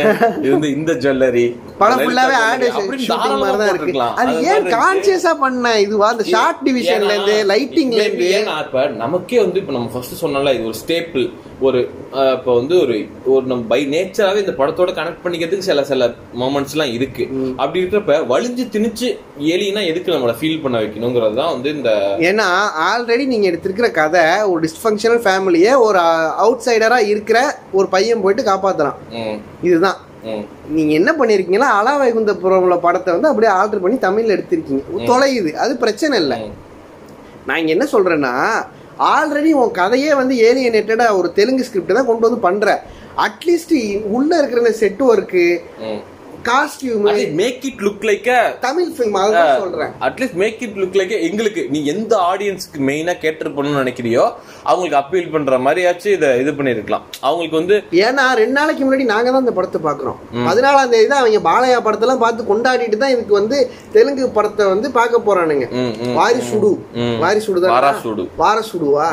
இருந்து இந்த ஜுவல்லரி படம் ஃபுல்லாவே ஆட் ஷூட்டிங் மாதிரி தான் இருக்கு. அது ஏன் கான்ஷியஸா பண்ண இதுவா? அந்த ஷார்ட் டிவிஷன்ல இருந்து லைட்டிங்ல இருந்து இப்ப நமக்கே வந்து இப்ப நம்ம ஃபர்ஸ்ட் சொன்னோம்ல, இது ஒரு ஸ்டேபிள். ஒரு இப்ப வந்து ஒரு ஒரு நம்ம பை நேச்சராவே இந்த படத்தோட கனெக்ட் பண்ணிக்கிறதுக்கு சில சில மொமெண்ட்ஸ் எல்லாம் இருக்கு. அப்படி இருக்கிறப்ப வலிஞ்சு திணிச்சு ஏலினா எதுக்கு நம்மள ஃபீல் பண்ண வைக்கணும்ங்கிறது தான் வந்து இந்த. ஏன்னா ஆல்ரெடி நீங்க எடுத்திருக்கிற கதை ஒரு டிஸ்ஃபங்க்ஷனல் ஃபேமிலியே ஒரு அவுட் சைடரா இருக்கிற ஒரு பையன் போயிட்டு காப்பாத்துறான். இதுதான் நீங்க என்ன பண்ணிருக்கீங்கன்னா, அலா வைகுந்தபுரம் படத்தை வந்து அப்படியே ஆல்டர் பண்ணி தமிழ்ல எடுத்திருக்கீங்க. தொலையுது, அது பிரச்சனை இல்லை. நான் இங்க என்ன சொல்றேன்னா, ஆல்ரெடி உன் கதையே வந்து ஏலியனேட்டடா ஒரு தெலுங்கு ஸ்கிரிப்ட் தான் கொண்டு வந்து பண்ற. அட்லீஸ்ட் உள்ள இருக்கிற set work, costume, make it look like a Tamil film. அதான் சொல்றேன், at least make it look like எங்களுக்கு நீ எந்த ஆடியன்ஸ்க்கு மெயினா கேட்டர் பண்ணணும்னு நினைக்கிறியோ அவங்களுக்கு அப்பீல் பண்ற மாதிரியாச்சும் இதை இது பண்ணிருக்கலாம். அவங்களுக்கு வந்து ஏன்னா 2 நாளைக்கு முன்னாடி நாங்க தான் இந்த படத்தை பாக்குறோம். 14ஆம் தேதி தான் அவங்க பாலையா படத்தெல்லாம் பார்த்து கொண்டாடிட்டு தான் இதுக்கு வந்து தெலுங்கு படத்தை வந்து பார்க்க போறானுங்க. வாரிசுடு வாரிசுடு வாரசுடுவா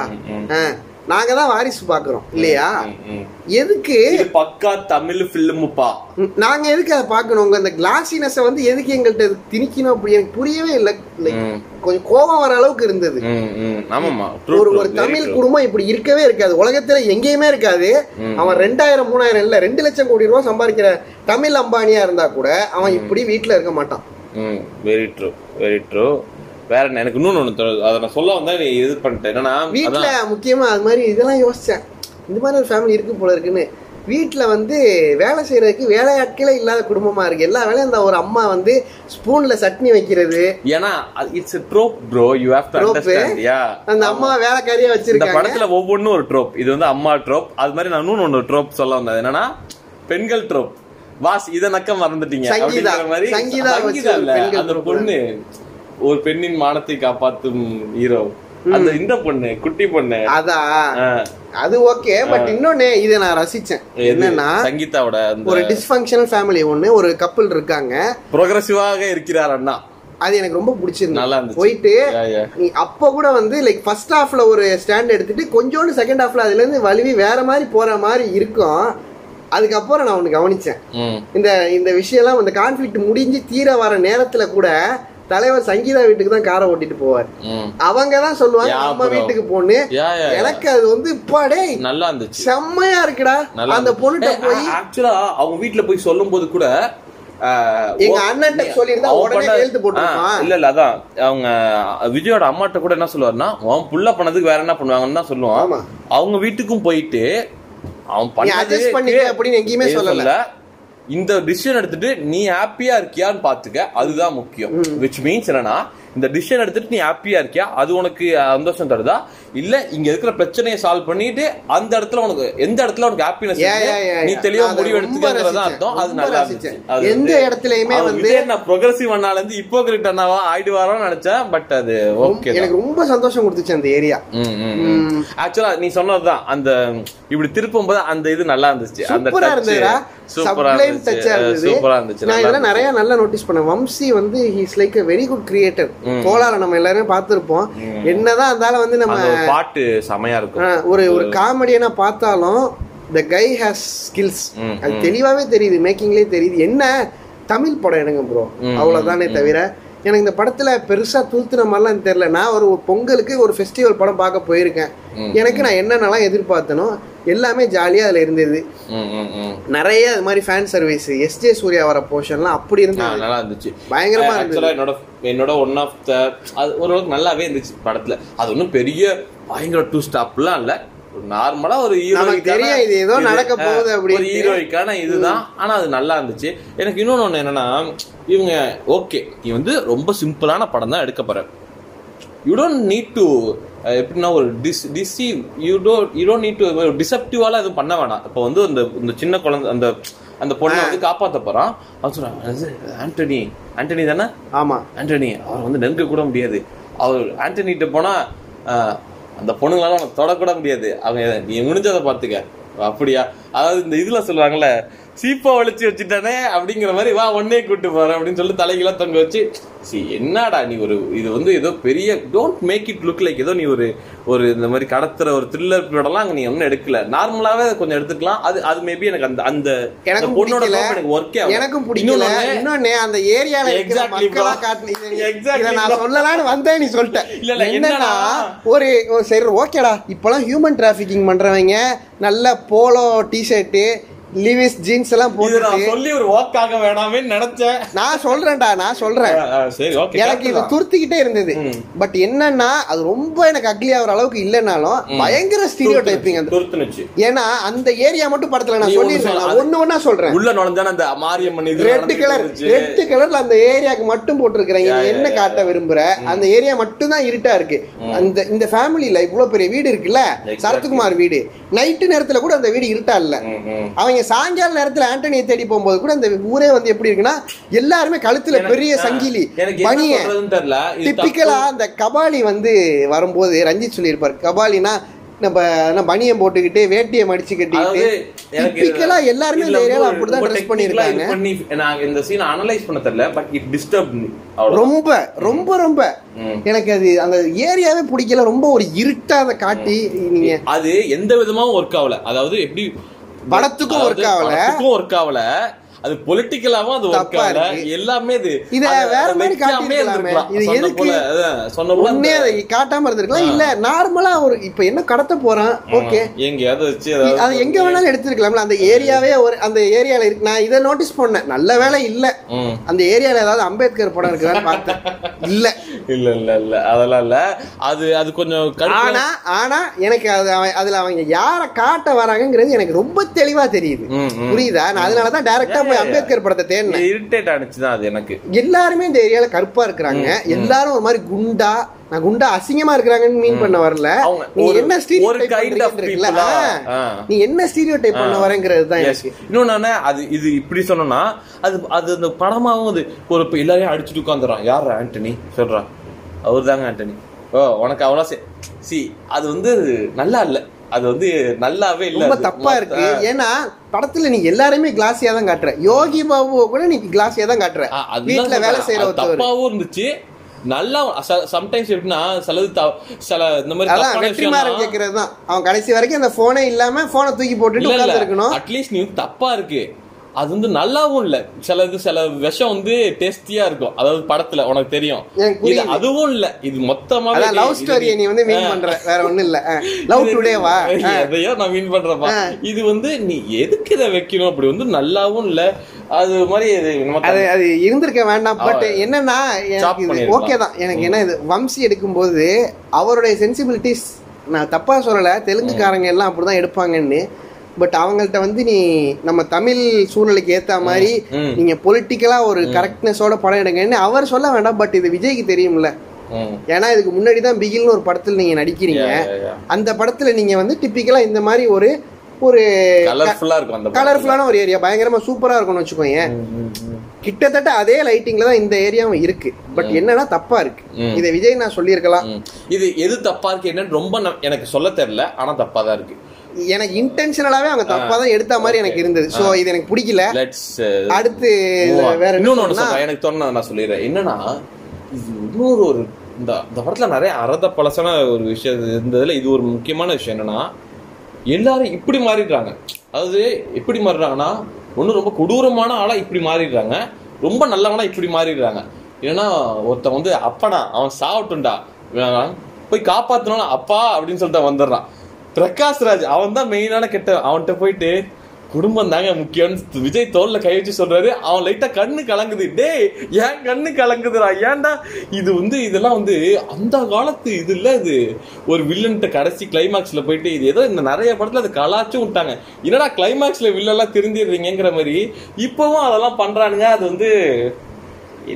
நாங்க தான் வாரிசு பாக்குறோம் இல்லையா? எதுக்கு பக்கா தமிழ் பிலிமுப்பா நாங்க எதுக்கு அதை பாக்கணும்? இந்த கிளாசினஸ் வந்து எதுக்கு எங்கள்கிட்ட திணிக்கணும் அப்படி எனக்கு புரியவே இல்லை. கொஞ்சம் கோபம் வர அளவுக்கு இருந்தது. ஒரு தமிழ் குடும்பம் இப்படி இருக்கவே இருக்காது, உலகத்துல எங்கேயுமே இருக்காது. அவன் 2000 3000 இல்ல 2 லட்சம் கோடி ரூபாய் சம்பாதிக்கிற தமிழ் அம்பானியா இருந்தா கூட அவன் இப்படி வீட்டுல இருக்க மாட்டான். Very true, very true. வேற எனக்கு இன்னொன்னு அதை நான் சொல்ல வந்தா நீ இது பண்ணிட்டேன். என்னன்னா வீட்டுல முக்கியமா அது மாதிரி இதெல்லாம் யோசிச்சேன், இந்த மாதிரி ஒரு ஃபேமிலி இருக்கு போல இருக்குன்னு. வீட்டில் வந்து வேலை செய்யறதுக்கு வேலையாட்களே இல்லாத குடும்பமாக இருக்கு. எல்லா வேலையும் இந்த ஒரு அம்மா வந்து ஸ்பூன்ல சட்னி வைக்கிறது. ஏன்னா it's a trope bro, you have to understand. Yeah, அந்த அம்மா வேலைக்காரியா வச்சிருக்காங்க படத்துல ஒவ்வொன்றும் ஒரு ட்ரோப். இது வந்து அம்மா ட்ரோப். அது மாதிரி நான் இன்னொன்று ஒரு ட்ரோப் சொல்ல வந்தேன், என்னன்னா பெண்கள் ட்ரோப். வாஸ் இதை நக்கம் மறந்துட்டீங்க அப்படிங்கிற மாதிரி. சங்கீதா இல்ல அந்த பொண்ணு, ஒரு பெண்ணின் மானத்தை காப்பாற்றும் ஹீரோ. அந்த இந்த பொண்ணு குட்டி பொண்ணு அதான் அது ஓகே. பட் இன்னொன்னு இதை நான் ரசிச்சேன் என்னன்னா, சங்கீதாவோட ஒரு டிஸ்ஃபங்க்ஷனல் ஃபேமிலி ஒண்ணு, ஒரு கப்பல் இருக்காங்க, ப்ரோக்ரசிவாக இருக்கிறார் அண்ணா. அது எனக்கு ரொம்ப பிடிச்சிருந்தது. போயிட்டு அப்ப கூட வந்து லைக் ஃபர்ஸ்ட் ஹாஃப்ல ஒரு ஸ்டாண்ட் எடுத்துட்டு கொஞ்சோண்டு செகண்ட் ஹாஃப்ல அதுல இருந்து வலிவி வேற மாதிரி போற மாதிரி இருக்கும். அதுக்கப்புறம் நான் ஒண்ணு கவனிச்சேன், இந்த இந்த விஷயம்லாம் அந்த கான்ஃபிளிக்ட் முடிஞ்சு தீர வர நேரத்துல கூட தலைவர் சங்கீதா வீட்டுக்கு தான் காரை ஓட்டிட்டு போவார். அவங்க தான் சொல்லுவாங்க நம்ம வீட்டுக்கு போன்னு. எனக்கு அது வந்து இப்பாடே நல்லா இருந்துச்சு, செம்மையா இருக்குடா. அந்த பொண்ணுட்ட போய் ஆக்சுவலா அவங்க வீட்டுல போய் சொல்லும் போது கூட எங்க அண்ணன்ட்ட சொல்லிருந்தா உடனே எழுத்து போட்டுருப்பான். இல்ல இல்ல அதான் அவங்க விஜயோட அம்மாட்ட கூட என்ன சொல்லுவாருன்னா, அவன் புள்ள பண்ணதுக்கு வேற என்ன பண்ணுவாங்கன்னு தான் சொல்லுவான். அவங்க வீட்டுக்கும் போயிட்டு அவன் பண்ணி அப்படின்னு எங்கேயுமே சொல்லல. இந்த டிசிஷன் எடுத்துட்டு நீ ஹாப்பியா இருக்கியான்னு பாத்துக்க, அதுதான் முக்கியம். விச் மீன்ஸ் என்னன்னா, இந்த டிசிஷன் எடுத்துட்டு நீ ஹாப்பியா இருக்கியா, அது உனக்கு சந்தோஷம் தருதா, இல்ல இங்க இருக்கிற பிரச்சனையை சால்வ் பண்ணிட்டு அந்த இடத்துல உனக்கு எந்த இடத்துல உனக்கு ஹாப்பினஸ் நீ தெளிவா முடிவு எடுத்துக்கிறதுதான் அர்த்தம். அது நல்லா இருந்துச்சு. எந்த இடத்துலயுமே வந்து நான் ப்ரோக்ரசிவ் அண்ணால இருந்து ஹிப்போக்ரிட் அண்ணாவா ஆயிடுவாரோன்னு நினைச்சேன். பட் அது ஓகே, எனக்கு ரொம்ப சந்தோஷம் கொடுத்துச்சு அந்த ஏரியா. ஆக்சுவலா நீ சொன்னதுதான், அந்த இப்படி திருப்பும் போது அந்த இது நல்லா இருந்துச்சு. அந்த நிறைய நல்லா நோட்டீஸ் பண்ண வம்சி வந்து he's like a very good creator. கோலார நம்ம எல்லாரும் பார்த்திருப்போம். என்னதான் இருந்தாலும் வந்து நம்ம பாட்டு சமையா இருக்கும், ஒரு ஒரு காமெடியனா பார்த்தாலும் the guy has skills. அது தெளிவாவே தெரியுது, மேக்கிங்லயே தெரியுது. என்ன தமிழ் படம் எனக்கு ப்ரோ அவ்வளவுதானே தவிர எனக்கு இந்த படத்துல பெருசா தூத்துன மாதிரிலாம் தெரியல. நான் ஒரு பொங்கலுக்கு ஒரு ஃபெஸ்டிவல் படம் பார்க்க போயிருக்கேன். எனக்கு நான் என்னென்னலாம் எதிர்பார்த்தனோ எல்லாமே ஜாலியா அதுல இருந்தது. நிறைய அது மாதிரி ஃபேன் சர்வீஸ், எஸ்ஜே சூர்யா வர போர்ஷன்லாம் அப்படி இருந்தாங்க, நல்லா இருந்துச்சு, பயங்கரமா இருந்துச்சு. என்னோட ஒன் ஆஃப் த அது ஓரளவுக்கு நல்லாவே இருந்துச்சு படத்துல. அது ஒன்றும் பெரிய பயங்கர ட்விஸ்ட் அப்படிலாம் இல்லை, நார்மலா ஒரு ஹீரோயிக்கான இதுதான். ஆனா அது நல்லா இருந்துச்சு. எனக்கு இன்னொன்னு என்னன்னா, இவங்க ஓகே நீ வந்து ரொம்ப சிம்பிளான படம் தான் எடுக்க போற, யூ டோன்ட் நீட் டு எப்படின்னா ஒரு deceive, you don't need to டிசெப்டிவால எதுவும் பண்ண வேணாம். இப்போ வந்து இந்த சின்ன குழந்தை அந்த அந்த பொண்ணை வந்து காப்பாற்ற போறான். அவன் சொல்றான் ஆண்டனி தானே, ஆமா ஆண்டனி, அவர் வந்து நெருங்க கூட முடியாது, அவர் ஆண்டனிட்ட போனா அந்த பொண்ணுங்களால அவனை தொடக்கூட முடியாது, அவங்க நீ முடிஞ்சதை பார்த்துக்க அப்படியா. அதாவது இந்த இதுல சொல்லுவாங்கல்ல, சீப்பா ஒழிச்சு வச்சுட்டானே அப்படிங்கிற மாதிரி, வா ஒன்னே கூப்பிட்டு போறேன் அப்படின்னு சொல்லி தலைகளாக தொங்க வச்சு. சி என்னடா நீ ஒரு இது வந்து ஏதோ பெரிய, don't make it look like ஏதோ நீ ஒரு ஒரு இந்த மாதிரி கடத்துற ஒரு த்ரில்லர் படம்லாம் அங்கே நீ ஒன்றும் எடுக்கல, நார்மலாவே கொஞ்சம் எடுத்துக்கலாம். அது அது மேபி எனக்கு அந்த அந்த எனக்கு பொண்ணோட எனக்கு ஒர்க்கே ஆகும். எனக்கும் பிடிக்கல. இன்னொன்னு அந்த ஏரியாவில் எக்ஸாக்ட்லி எக்ஸாக்ட்லி நான் சொல்லலான்னு வந்தேன், நீ சொல்லிட்டேன். இல்லை இல்லை என்னன்னா ஒரு சரி ஓகேடா, இப்போலாம் ஹியூமன் டிராஃபிக்கிங் பண்ணுறவங்க நல்ல போலோ டிஷர்ட்டு லிவிஸ் ஜீன்ஸ் எல்லாம் போட்டு சொல்லி ஒரு வாக் ஆக வேணாமே நினைச்சேன். நான் சொல்றேன்டா, நான் சொல்றேன், எனக்கு இது துருத்திக்கிட்டே இருந்தது. பட் என்னன்னா அது ரொம்ப எனக்கு அக்லியா ஒரு அளவுக்கு இல்லைனாலும் பயங்கர ஸ்டீரியோ டைப்பிங் அந்த துருத்துனுச்சு. ஏன்னா அந்த ஏரியா மட்டும் படத்துல நான் சொல்லிருக்கேன், ஒண்ணு ஒன்னா சொல்றேன். உள்ள நுழைஞ்சான அந்த மாரியம்மன் இது ரெட் கலர்ல அந்த ஏரியாவுக்கு மட்டும் போட்டிருக்கிறேன். என்ன காட்ட விரும்புற, அந்த ஏரியா மட்டும் தான் இருட்டா இருக்கு. அந்த இந்த ஃபேமிலியில இவ்வளவு பெரிய வீடு இருக்குல்ல, சரத்குமார் வீடு, நைட்டு நேரத்துல கூட அந்த வீடு இருட்டா இல்ல. அவங்க சாயங்கால நேரத்துல ஆண்டனியை தேடி போகும்போது கூட அந்த ஊரே வந்து எப்படி இருக்குன்னா எல்லாருமே கழுத்துல பெரிய சங்கிலி பனியே. டிபிக்கலா அந்த கபாலி வந்து வரும்போது ரஞ்சித் சொல்லியிருப்பாரு, கபாலினா நம்ம பனியை போட்டுக்கிட்டு வேட்டியை மடிச்சு கட்டிக்கிட்டு எல்லாருமே அப்படிதான் ட்ரெஸ் பண்ணிருக்காங்க. நாங்க இந்த சீன் அனலைஸ் பண்ண தெரியல, பட் இட் டிஸ்டர்ப் மீ ரொம்ப ரொம்ப ரொம்ப. எனக்கு அது அந்த ஏரியாவே பிடிக்கல, ரொம்ப ஒரு இருட்டா அதை காட்டி நீங்க அது எந்த விதமா ஒர்க் ஆகல. அதாவது எப்படி படத்துக்கும் ஒர்க் ஆகல, ஒர்க் ஆகல, அது பொலிட்டிக்கலாவும் அது ஒர்க் ஆகல, எல்லாமே இது இத வேற மாதிரி காட்டிடலாமே. இது எதுக்கு சொன்ன உடனே அதை காட்டாம இருந்திருக்கலாம். இல்ல நார்மலா ஒரு இப்ப என்ன கடத்த போறான், ஓகே எங்கயாவது வச்சு அது எங்க வேணாலும் எடுத்துருக்கலாம்ல. அந்த ஏரியாவே ஒரு அந்த ஏரியால இருக்கு. நான் இதை நோட்டீஸ் பண்ணேன், நல்ல வேலை இல்ல அந்த ஏரியால ஏதாவது அம்பேத்கர் படம் இருக்குதான்னு பார்த்தேன். இல்ல இல்ல இல்ல இல்ல அதெல்லாம் இல்ல. அது அது கொஞ்சம் ஆனா எனக்கு அது அதுல அவங்க யார காட்ட வராங்கிறது எனக்கு ரொம்ப தெளிவா தெரியுது, புரியுதா? நான் அதனாலதான் டைரக்டா அம்பேத்கர் படத்தை தேடினேன். இரிட்டேட் ஆனச்சுதான் அது எனக்கு. எல்லாருமே இந்த ஏரியால கருப்பா இருக்காங்க, எல்லாரும் ஒரு மாதிரி குண்டா குண்டா அசிங்கமா இருக்கிறாங்கன்னு மீன் பண்ண வரல. நீ என்ன ஸ்டீரியோடைப் பண்ண வரங்கிறது தான். இன்னொன்னு அது இது இப்படி சொன்னா அது அது அந்த படமாவும் அது ஒரு எல்லாரையும் அடிச்சுட்டு உட்காந்துறான். யார் ஆண்டனி சொல்றான், அவரு தாங்க ஆண்டனி. ஓ உனக்கு அவ்வளோ சி அது வந்து நல்லா இல்லை, அது வந்து நல்லாவே இல்ல, ரொம்ப தப்பா இருக்கு. ஏன்னா படத்துல நீ எல்லாருமே கிளாஸியா தான் காட்டுற, யோகி பாபுவை கூட நீ கிளாஸியா தான் காட்டுற, வீட்டுல வேலை செய்யற தப்பாவும் இருந்துச்சு. நல்லா சம்டைம்ஸ் எப்படின்னா சிலது சில இந்த மாதிரி அதான் வெற்றிமாறன் கேட்கறது தான். அவன் கடைசி வரைக்கும் அந்த போனே இல்லாம போனை தூக்கி போட்டுட்டு இருக்கணும். அட்லீஸ்ட் நீ தப்பா இருக்கு, அது வந்து நல்லாவும் இல்ல. சிலது சில விஷம் வந்து டேஸ்டியா இருக்கும், அதாவது படத்துல உனக்கு தெரியும். அதுவும் இல்ல, இது மொத்தமா லவ் ஸ்டோரியை நீ வந்து மீன் பண்ற, வேற ஒண்ணும் இல்ல. லவ் டுடேவா எதையோ நான் மீன் பண்றப்பா. இது வந்து நீ எதுக்கு இதை வைக்கணும், அப்படி வந்து நல்லாவும் இல்ல. அது மாதிரி அது இருந்திருக்க வேண்டாம். பட் என்னன்னா ஓகே தான் எனக்கு. ஏன்னா இது வம்சி எடுக்கும் போது அவருடைய சென்சிபிலிட்டிஸ், நான் தப்பா சொல்லல, தெலுங்குக்காரங்க எல்லாம் அப்படிதான் எடுப்பாங்கன்னு. பட் அவங்கள்ட்ட வந்து நீ நம்ம தமிழ் சூழலுக்கு ஏற்ற மாதிரி நீங்க பொலிட்டிக்கலா ஒரு கரெக்ட்னஸோட படம் எடுங்கன்னு அவர் சொல்ல வேண்டாம். பட் இது விஜய்க்கு தெரியும்ல, ஏன்னா இதுக்கு முன்னாடிதான் பிகில்னு ஒரு படத்துல நீங்க நடிக்கிறீங்க. அந்த படத்துல நீங்க வந்து டிப்பிக்கலா இந்த மாதிரி ஒரு ஒரு கலர்ஃபுல்லா இருக்கும், அந்த கலர்ஃபுல்லான ஒரு ஏரியா பயங்கரமா சூப்பரா இருக்கும்னு வச்சுக்கோங்க. கிட்டத்தட்ட அதே லைட்டிங்ல தான் இந்த ஏரியாவும் இருக்கு. பட் என்னன்னா தப்பா இருக்கு, இதை விஜய் நான் சொல்லியிருக்கலாம். இது எது தப்பா இருக்கு என்னன்னு ரொம்ப எனக்கு சொல்ல தெரியல, ஆனா தப்பா தான் இருக்கு. எனக்கு இன்டென்ஷனலாவே அவங்க தப்பா தான் எடுத்த மாதிரி எனக்கு இருந்தது. சோ இது எனக்கு பிடிக்கல. அடுத்து வேற இன்னொன்னு எனக்கு தோண நான் சொல்லிடுறேன் என்னன்னா, இன்னொரு ஒரு இந்த படத்துல நிறைய அரத பழசான ஒரு விஷயம் இருந்ததுல இது ஒரு முக்கியமான விஷயம் என்னன்னா, எல்லாரும் இப்படி மாறிடுறாங்க. அதாவது எப்படி மாறிடுறாங்கன்னா, ஒன்னும் ரொம்ப கொடூரமான ஆளா இப்படி மாறிடுறாங்க, ரொம்ப நல்லவனா இப்படி மாறிடுறாங்க. ஏன்னா ஒருத்தன் வந்து அப்பனா அவன் சாப்பிட்டுண்டா போய் காப்பாத்தணும் அப்பா அப்படின்னு சொல்லிட்டு வந்துடுறான். பிரகாஷ் ராஜ் அவன் தான் மெயினான கெட்ட. அவன்கிட்ட போயிட்டு குடும்பம் தாங்க முக்கியம் விஜய் தோல்ல கை வச்சு சொல்றாரு. அவன் லைட்டா கண்ணு கலங்குது, டே ஏன் கண்ணு கலங்குதுடா ஏன்டா இது வந்து இதெல்லாம் வந்து அந்த காலத்து இது இல்ல. இது ஒரு வில்லன்ட்ட கடைசி கிளைமாக்ஸ்ல போயிட்டு இது ஏதோ இந்த நிறைய படத்துல அது கலாச்சும் விட்டாங்க. என்னடா கிளைமாக்ஸ்ல வில்லெல்லாம் திருந்திடுறீங்கிற மாதிரி இப்பவும் அதெல்லாம் பண்றானுங்க. அது வந்து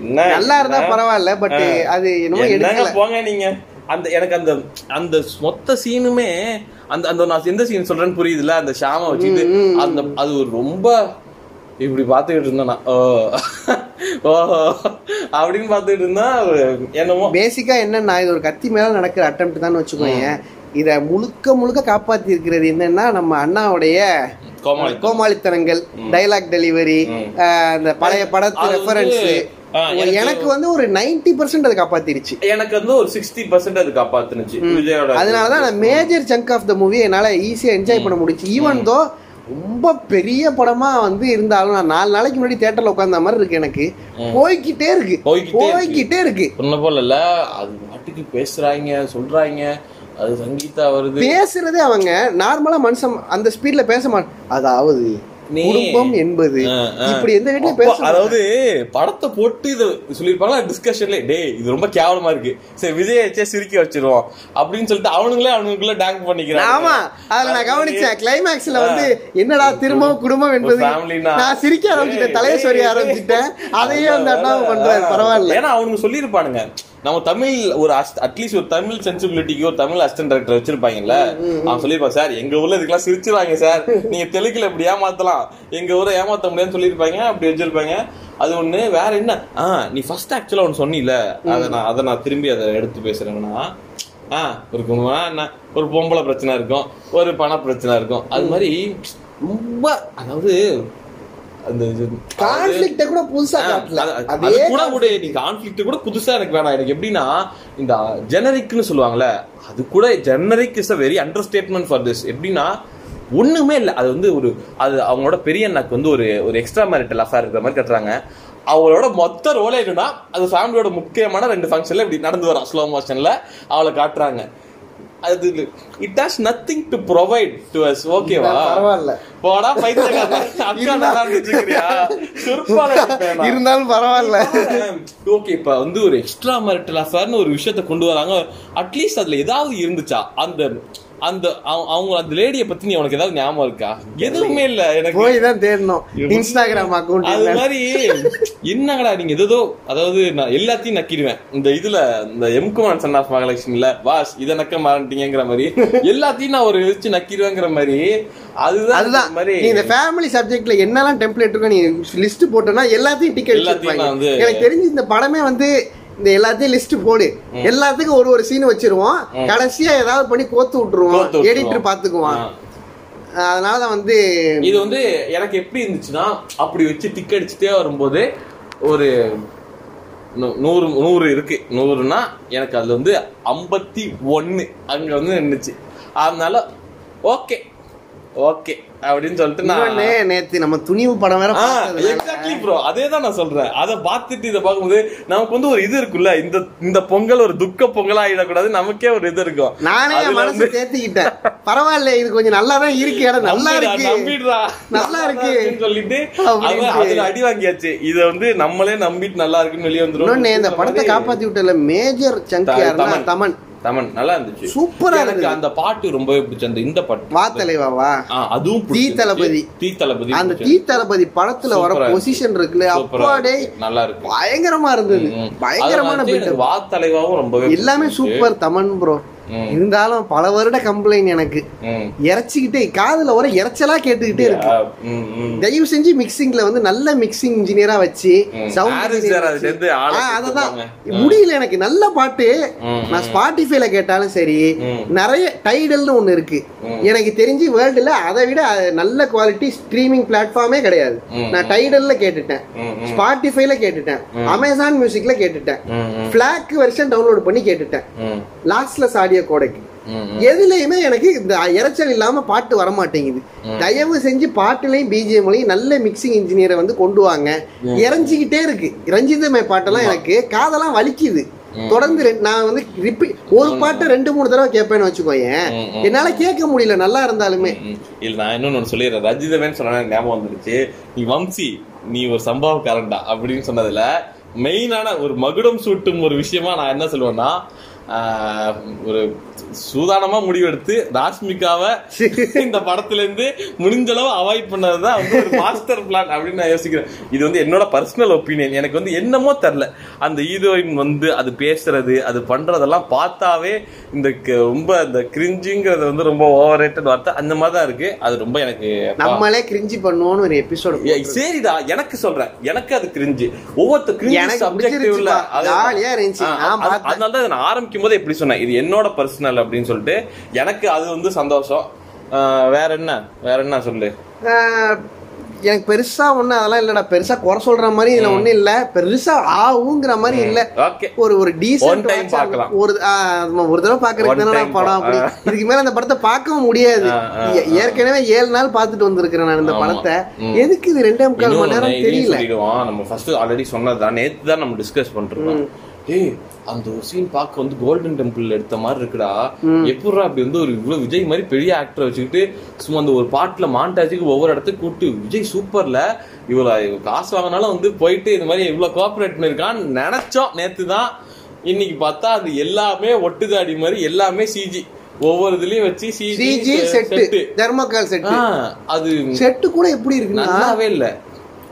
என்ன நல்லா இருந்தா பரவாயில்ல, பட் அது என்னங்க போங்க நீங்க. அந்த எனக்கு அந்த அந்த மொத்த சீனுமே அந்த அந்த நான் எந்த சீன் சொல்றேன்னு புரியுதுல, அந்த ஷாம வச்சுட்டு அந்த அது ஒரு ரொம்ப இப்படி பார்த்துக்கிட்டு இருந்தேன் நான். ஓஹோ அப்படின்னு பார்த்துக்கிட்டு இருந்தா என்னமோ பேசிக்கா என்னன்னா இது ஒரு கத்தி மேல நடக்கிற அட்டெம்ப்ட் தான் வச்சுக்கோங்க. இதை முழுக்க முழுக்க காப்பாத்தி இருக்கிறது என்னன்னா நம்ம அண்ணாவுடைய கோமாளித்தனங்கள், டைலாக் டெலிவரி, அந்த பழைய படத்து ரெஃபரன்ஸ். எனக்கு வந்து ஒரு 90% அது காப்பாத்திருச்சு, எனக்கு வந்து ஒரு 60% அது காப்பாத்தினுச்சு. அதனாலதான் major chunk of the movie என்னால ஈஸியா என்ஜாய் பண்ண முடிச்சு. ஈவன் தோ ரொம்ப பெரிய படமா வந்து இருந்தாலும் நான் 4 நாளைக்கு முன்னாடி தியேட்டர்ல உட்கார்ந்த மாதிரி இருக்கு. எனக்கு போய்கிட்டே இருக்கு சொன்ன போல இல்ல. அது பாட்டுக்கு பேசுறாங்க சொல்றாங்க, அது சங்கீதா வருது பேசுறதே. அவங்க நார்மலா மனுஷன் அந்த ஸ்பீட்ல பேச மாட்டாங்க. அதாவது குடும்பம் என்பது இப்படி எந்த வீட்டுல பேசும். அதாவது படத்தை போட்டு இது சொல்லிருப்பாங்க டிஸ்கஷன்ல, டே இது ரொம்ப கேவலமா இருக்கு சரி விஜய் சிரிக்க வச்சிருவோம் அப்படின்னு சொல்லிட்டு அவனுங்களே அவனுக்குள்ள டேங்க் பண்ணிக்கிறான். ஆமா அதுல நான் கவனிச்சேன் கிளைமேக்ஸ்ல வந்து என்னடா திரும்பவும் குடும்பம் என்பது நான் சிரிக்க ஆரம்பிச்சுட்டேன், தலையை சொரிய ஆரம்பிச்சுட்டேன். அதையே வந்து அண்ணாவை பண்றாரு பரவாயில்ல. ஏன்னா அவனுக்கு சொல்லியிருப்பானுங்க நம்ம தமிழ் ஒரு அட்லீஸ்ட் ஒரு தமிழ் சென்சிபிலிட்டிக்கு ஒரு தமிழ் அசிஸ்டன்ட் டைரக்டர் வச்சிருப்பாங்கல்ல. அவன் சொல்லியிருப்பான், சார் எங்க ஊர்ல இதுக்கெல்லாம் சிரிச்சிருவாங்க சார், நீங்க தெலுங்குல இப்படி ஏமாத்தலாம், எங்க ஊரை ஏமாத்த முடியாதுன்னு சொல்லியிருப்பாங்க. அப்படி வச்சிருப்பாங்க. அது ஒண்ணு. வேற என்ன, நீ ஃபர்ஸ்ட் ஆக்சுவலா ஒன்னு சொன்னில, அதை நான் திரும்பி அதை எடுத்து பேசுறேன்னா ஒரு பொம்பளை பிரச்சனை இருக்கும், ஒரு பண பிரச்சனை இருக்கும். அது மாதிரி ரொம்ப அதாவது புதுசா எனக்கு வேணாம். எனக்கு எப்படின்னா இந்த ஜெனரிக்னு சொல்லுவாங்கல்ல, அது கூட generic is a very understatement for this. எப்படின்னா ஒண்ணுமே இல்லை, அது வந்து ஒரு அது அவங்களோட பெரிய அண்ணாக்கு வந்து ஒரு ஒரு எக்ஸ்ட்ரா மேரிட்டல் அஃபேர் இருக்கிற மாதிரி கட்டுறாங்க. அவளோட மொத்த ரோல் என்னன்னா அது ஃபேமிலியோட முக்கியமான ரெண்டு ஃபங்க்ஷன்ல இப்படி நடந்து வரும் ஸ்லோ மோஷன்ல அவளை காட்டுறாங்க. அது it has nothing to provide to us. ஓகேவா, பரவாயில்ல போடா பைத்தியா அக்கா நல்லா இருந்துச்சுக்கிறியா சுருப்பால இருந்தாலும் பரவாயில்ல. ஓகே, இப்ப வந்து ஒரு எக்ஸ்ட்ரா மேரிட்டல் அஃபேர்னு ஒரு விஷயத்த கொண்டு வராங்க. அட்லீஸ்ட் அதுல ஏதாவது இருந்துச்சா? அந்த அந்த அவங்க அந்த லேடியை பத்தி நீ உனக்கு ஏதாவது ஞாபகம் இருக்கா? எதுவுமே இல்ல. எனக்கு போய் தான் தேடணும் இன்ஸ்டாகிராம் அக்கவுண்ட். அது மாதிரி என்னங்கடா நீங்க ஏதோ அதாவது நான் எல்லாத்தையும் நக்கிடுவேன். இந்த இதுல இந்த எம்குமான் சன் ஆஃப் மகாலட்சுமில வாஸ் இதை நக்க மாறன்ட்டீங்கிற மாதிரி எல்லாத்தையும் நான் ஒரு வச்சு நக்கிடுவேங்கிற மாதிரி. அதுதான் மாதிரி இந்த ஃபேமிலி சப்ஜெக்ட்ல என்னெல்லாம் டெம்ப்ளேட் இருக்கோ நீ லிஸ்ட் போட்டோம்னா எல்லாத்தையும் டிக்கெட் எல்லாத்தையும் வந்து எனக்கு தெரிஞ்சு இந்த படமே வந்து இந்த எல்லாத்தையும் லிஸ்ட் போடு, எல்லாத்துக்கும் ஒரு ஒரு சீன் வச்சிருவோம், கடைசியா ஏதாவது பண்ணி கோத்து விட்டுருவோம், எடிட்டர் பாத்துக்குவான். அதனாலதான் வந்து இது வந்து எனக்கு எப்படி இருந்துச்சுன்னா அப்படி வச்சு டிக் அடிச்சுட்டே வரும்போது ஒரு 100 இருக்கு. 100னா எனக்கு அதுல வந்து 51 அங்க வந்து நின்றுச்சு. அதனால ஓகே ஓகே அப்படின்னு சொல்லிட்டு நான் நேத்து நம்ம துணிவு படம் வேற எக்ஸாக்ட்லி ப்ரோ அதே தான் நான் சொல்றேன். அதை பார்த்துட்டு இதை பார்க்கும்போது நமக்கு வந்து ஒரு இது இருக்குல்ல, இந்த பொங்கல் ஒரு துக்க பொங்கலா ஆயிடக்கூடாது, நமக்கே ஒரு இது இருக்கும். நானே மனசு தேத்திக்கிட்டேன், பரவாயில்ல இது கொஞ்சம் நல்லாதான் இருக்கு, இடம் நல்லா இருக்கு, நம்பிடுறா நல்லா இருக்கு சொல்லிட்டு அதுல அடி வாங்கியாச்சு. இதை வந்து நம்மளே நம்பிட்டு நல்லா இருக்குன்னு வெளியே வந்துடும். இந்த படத்தை காப்பாத்தி விட்டல மேஜர் சங்கியா தமன் தமன் நல்லா இருந்துச்சு, சூப்பரா இருக்கு. அந்த பாட்டு ரொம்பவே பிடிச்சது. இந்த பாட்டு வா தலைவாவா, அதுவும் தீ தளபதி அந்த தீ தளபதி படத்துல வர பொசிஷன் இருக்குல்ல, அப்பாடே நல்லா இருக்கு, பயங்கரமா இருந்தது, பயங்கரமான பில்டர். வா தலைவாவும் ரொம்பவே எல்லாமே சூப்பர் தமன் ப்ரோ. இருந்தாலும் பல வருட கம்ப்ளைண்ட் எனக்கு இறைச்சிக்கிட்டே காதுல வர இறைச்சலா கேட்டுக்கிட்டே இருக்கு. தயவு செஞ்சு மிக்சிங்ல வந்து நல்ல மிக்சிங் இன்ஜினியரா வச்சு சவுண்ட் அததான் முடியல எனக்கு. நல்ல பாட்டு நான் ஸ்பாட்டிஃபைல கேட்டாலும் சரி, நிறைய டைடல்னு ஒண்ணு இருக்கு, எனக்கு தெரிஞ்சு வேர்ல்டுல அதை விட நல்ல குவாலிட்டி ஸ்ட்ரீமிங் பிளாட்ஃபார்மே கிடையாது. நான் டைடல்ல கேட்டுட்டேன், ஸ்பாட்டிஃபைல கேட்டுட்டேன், அமேசான் மியூசிக்ல கேட்டுட்டேன், பிளாக் வெர்ஷன் டவுன்லோட் பண்ணி கேட்டுட்டேன், லாஸ்ட்லெஸ் ஆடியோ கோடைக்கு எதுலயுமே எனக்கு இந்த இறைச்சல் இல்லாம பாட்டு வரமாட்டேங்குது. தயவு செஞ்சு பாட்டுலையும் பிஜிஎம்லையும் நல்ல மிக்சிங் இன்ஜினியரை வந்து கொண்டு வாங்க. இறைஞ்சிக்கிட்டே இருக்கு. ரஞ்சிதமே பாட்டெல்லாம் எனக்கு காதெல்லாம் வலிக்குது தொடர்ந்து. நான் வந்து ஒரு பாட்டை 2-3 தடவை கேட்பேன்னு வச்சுக்கோங்க, என்னால கேட்க முடியல நல்லா இருந்தாலுமே. இல்ல நான் இன்னொன்னு சொல்லிடுறேன், ரஞ்சிதமேன்னு சொன்ன ஞாபகம் வந்துருச்சு. நீ வம்சி நீ ஒரு சம்பவக்காரன்டா அப்படின்னு சொன்னதுல மெயினான ஒரு மகுடம் சூட்டும் ஒரு விஷயமா நான் என்ன சொல்லுவேன்னா, ஒரு சூதானமா முடிவெடுத்து ராஷ்மிகாவை இந்த படத்துல இருந்து முடிஞ்ச அளவு அவாய்ட் பண்ணதுதான் வந்து ஒரு மாஸ்டர் பிளான் அப்படின்னு நான் யோசிக்கிறேன். இது வந்து என்னோட பர்சனல் ஒப்பீனியன். எனக்கு வந்து என்னமோ தெரியல, அந்த ஹீரோயின் வந்து அது பேசுறது அது பண்றதெல்லாம் பார்த்தாவே இந்த ரொம்ப இந்த கிரிஞ்சுங்கிறது வந்து ரொம்ப ஓவர் ரேட்டட் வார்த்தை அந்த மாதிரிதான் இருக்கு. அது ரொம்ப எனக்கு நம்மளே கிரிஞ்சு பண்ணுவோம்னு ஒரு எபிசோடு சரிடா எனக்கு சொல்றேன், எனக்கு அது கிரிஞ்சு ஒவ்வொருத்தருக்கும் அதனால தான் நான் ஆரம்பிக்க போது எப்படி சொன்னேன் இது என்னோட பர்சனல் அப்படின்னு சொல்லிட்டு. எனக்கு அது வந்து சந்தோஷம். வேற என்ன சொல்லு, எனக்கு பெருசா ஒண்ணு அதெல்லாம் இல்லடா, பெருசா குறை சொல்ற மாதிரி இதுல ஒண்ணு இல்ல, பெருசா ஆகுங்கிற மாதிரி இல்ல. ஒரு ஒரு டீசன்ட் டைம் பார்க்கலாம், ஒரு தடவை பாக்குறதுனால படம் அப்படி. இதுக்கு மேல அந்த படத்தை பார்க்கவும் முடியாது. ஏற்கனவே 7 நாள் பாத்துட்டு வந்திருக்கிறேன் நான் இந்த படத்தை. எதுக்கு இது 2.25 மணி நேரம் தெரியல. நம்ம ஃபர்ஸ்ட் ஆல்ரெடி சொன்னதுதான், நேத்து தான் நம்ம டிஸ்கஸ் பண்றோம். அந்த ஒரு சீன் பார்க்க வந்து கோல்டன் டெம்பிள் எடுத்த மாதிரி இருக்குடா. எப்படா அப்படி வந்து ஒரு இவ்வளவு விஜய் மாதிரி பெரிய ஆக்டர் வச்சுக்கிட்டு சும்மா அந்த ஒரு பாட்டுல மாண்டாஜுக்கு ஒவ்வொரு இடத்துக்கு கூப்பிட்டு விஜய் சூப்பர்ல இவ்வளவு காசு வாங்கினாலும் வந்து போயிட்டு இந்த மாதிரி இவ்வளவு கோஆபரேட் பண்ணிருக்கான்னு நினைச்சோம் நேத்து தான். இன்னைக்கு பார்த்தா அது எல்லாமே ஒட்டுதாடி மாதிரி எல்லாமே சிஜி. ஒவ்வொரு இதுலயும் வச்சு சிஜி செட்டு தர்மகால் செட்டு. அது செட்டு கூட எப்படி இருக்கு நல்லாவே இல்ல.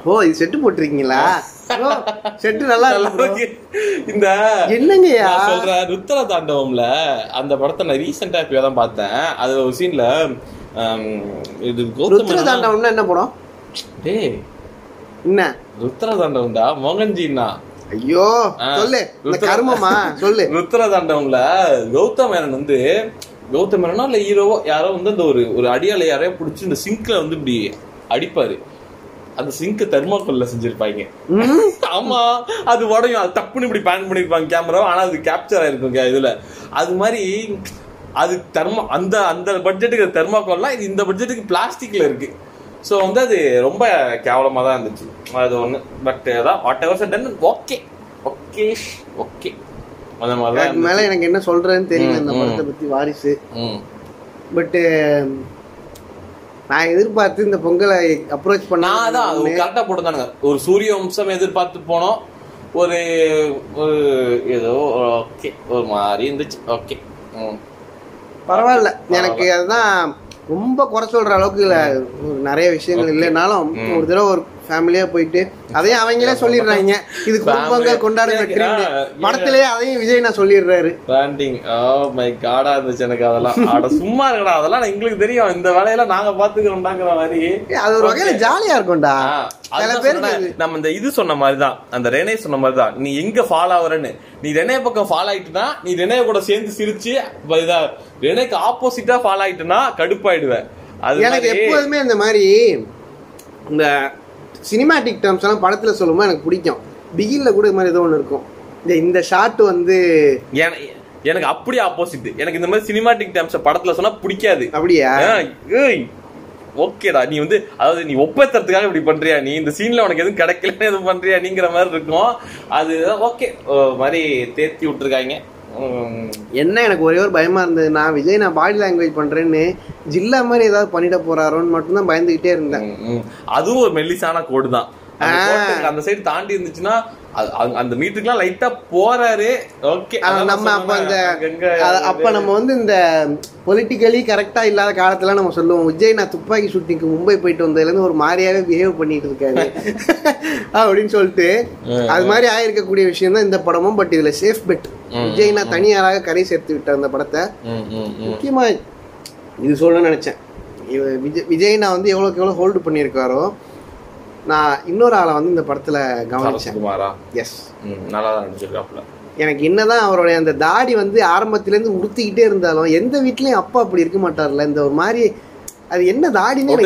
ஓ இது செட்டு போட்டிருக்கீங்களா? செட்டு நல்லா இருக்கு. இந்த என்னங்கய்யா சொல்ற ருத்ர தாண்டவம்ல அந்த படத்தை நான் ரீசெண்டா இப்பதான் பார்த்தேன். அது ஒரு சீன்ல இது ருத்ர தாண்டவம்னா என்ன படம்? டேய் என்ன ருத்ர தாண்டவம்டா மோகன்ஜின்னா ஐயோ சொல்லு கர்மமா சொல்லு. ருத்ரதாண்டவங்கள கௌதம் மேனன் வந்து, கௌதம் மேனனோ இல்ல ஹீரோவோ யாரோ வந்து அந்த ஒரு ஒரு அடியால யாரையோ பிடிச்சி இந்த சிங்க்ல வந்து இப்படி அடிப்பாரு. அந்த சிங்க் தெர்மாக்கோல்ல செஞ்சிருப்பாங்க. ஆமா அது உடையும், அது தப்புன்னு இப்படி பேன் பண்ணிருப்பாங்க கேமராவை. ஆனா அது கேப்சர் ஆயிருக்குங்க இதுல. அது மாதிரி அது தெர்மா அந்த அந்த பட்ஜெட்டுக்கு தெர்மாக்கோல்லாம் இது இந்த பட்ஜெட்டுக்கு பிளாஸ்டிக்ல இருக்கு. ஸோ வந்து அது ரொம்ப கேவலமாக தான் இருந்துச்சு. அது ஒன்று. பட் அதான் whatever done okay okay okay அந்த மாதிரி தான். அதுக்கு மேலே எனக்கு என்ன சொல்கிறேன்னு தெரியல இந்த படத்தை பற்றி வாரிசு. பட்டு நான் எதிர்பார்த்து இந்த பொங்கலை அப்ரோச் பண்ண தான் கரெக்டாக போட்டுருந்தானுங்க. ஒரு சூரியவம்சம் எதிர்பார்த்து போனோம். ஒரு ஒரு ஏதோ ஓகே ஒரு மாதிரி இருந்துச்சு. ஓகே பரவாயில்ல. எனக்கு அதுதான் ரொம்ப குறை சொல்ற அளவுக்கு இல்லை. நிறைய விஷயங்கள் இல்லைனாலும் ஒரு தடவை ஒரு ஃபேமிலியா போயிட்டு அதையும் அவங்களே சொல்லிடுறாங்க. இது குடும்பங்கள் கொண்டாடுற படத்திலேயே அதையும் விஜய் நான் சொல்லிடுறாரு. எனக்கு அதெல்லாம் சும்மா இருக்கா, அதெல்லாம் எங்களுக்கு தெரியும், இந்த வேலையெல்லாம் நாங்க பாத்துக்கிறோம்டாங்கிற மாதிரி. அது ஒரு வகையில ஜாலியா இருக்கும்டா. சில பேருக்கு நம்ம இந்த இது சொன்ன மாதிரிதான், அந்த ரெனே சொன்ன மாதிரிதான், நீ எங்க ஃபால் ஆகுறன்னு. நீ ரெனே பக்கம் ஃபால் ஆயிட்டுனா நீ ரெனே கூட சேர்ந்து சிரிச்சு, ரெனேக்கு ஆப்போசிட்டா ஃபால் ஆயிட்டுனா கடுப்பாயிடுவேன். அது எனக்கு எப்போதுமே இந்த மாதிரி இந்த சினிமாட்டிக் டேர்ம்ஸ் எல்லாம் படத்தில் சொல்லும்போது எனக்கு பிடிக்கும். பிகினில் கூட இது மாதிரி ஏதோ ஒன்று இருக்கும், இந்த ஷார்ட் வந்து எனக்கு அப்படியே ஆப்போசிட். எனக்கு இந்த மாதிரி சினிமாட்டிக் டேர்ம்ஸை படத்தில் சொன்னால் பிடிக்காது. அப்படியா? ஓகேடா நீ வந்து அதாவது நீ ஒப்பேத்துறதுக்காக இப்படி பண்றியா, நீ இந்த சீன்ல உனக்கு எதுவும் கிடைக்கலன்னு எதுவும் பண்றியா நீங்கிற மாதிரி இருக்கும். அதுதான் ஓகே மாதிரி தேர்த்தி விட்டுருக்காங்க. என்ன எனக்கு ஒரே ஒரு பயமா இருந்தது, நான் விஜய் நான் பாடி லாங்குவேஜ் பண்றேன்னு ஜில்லா மாதிரி ஏதாவது பண்ணிட போறாரோன்னு மட்டும்தான் பயந்துகிட்டே இருந்தேன். அதுவும் ஒரு மெல்லிசான கோடு தான். அந்த சைடு தாண்டி இருந்துச்சுன்னா அந்த மீட்டருக்குலாம் லைட்டா போறாரு. ஓகே நம்ம அப்ப அந்த அப்ப நம்ம வந்து இந்த பொலிட்டிக்கலி கரெக்டா இல்லாத காலத்துல நம்ம சொல்லுவோம், விஜய் நான் துப்பாக்கி ஷூட்டிங்க்கு மும்பை போயிட்டு வந்ததுல இருந்து ஒரு மாதிரியாவே பிஹேவ் பண்ணிட்டு இருக்காரு அப்படின்னு சொல்லிட்டு அது மாதிரி ஆயிருக்கக்கூடிய விஷயம் தான் இந்த படமும். பட் இதுல சேஃப் பெட் விஜய் நான் தனியாராக கரை சேர்த்து விட்டார் அந்த படத்தை. முக்கியமா இது சொல்லணும்னு நினைச்சேன், விஜய் நான் வந்து எவ்வளவுக்கு எவ்வளவு ஹோல்டு பண்ணியிருக்காரோ. நான் இன்னொரு ஆளை வந்து இந்த படத்துல கவனிச்சேன். எனக்கு என்னதான் அவருடைய அந்த தாடி வந்து ஆரம்பத்திலேருந்து உடுத்திக்கிட்டே இருந்தாலும் எந்த வீட்லயும் அப்பா அப்படி இருக்க மாட்டார்ல. இந்த ஒரு மாதிரி அது என்ன தாடினே,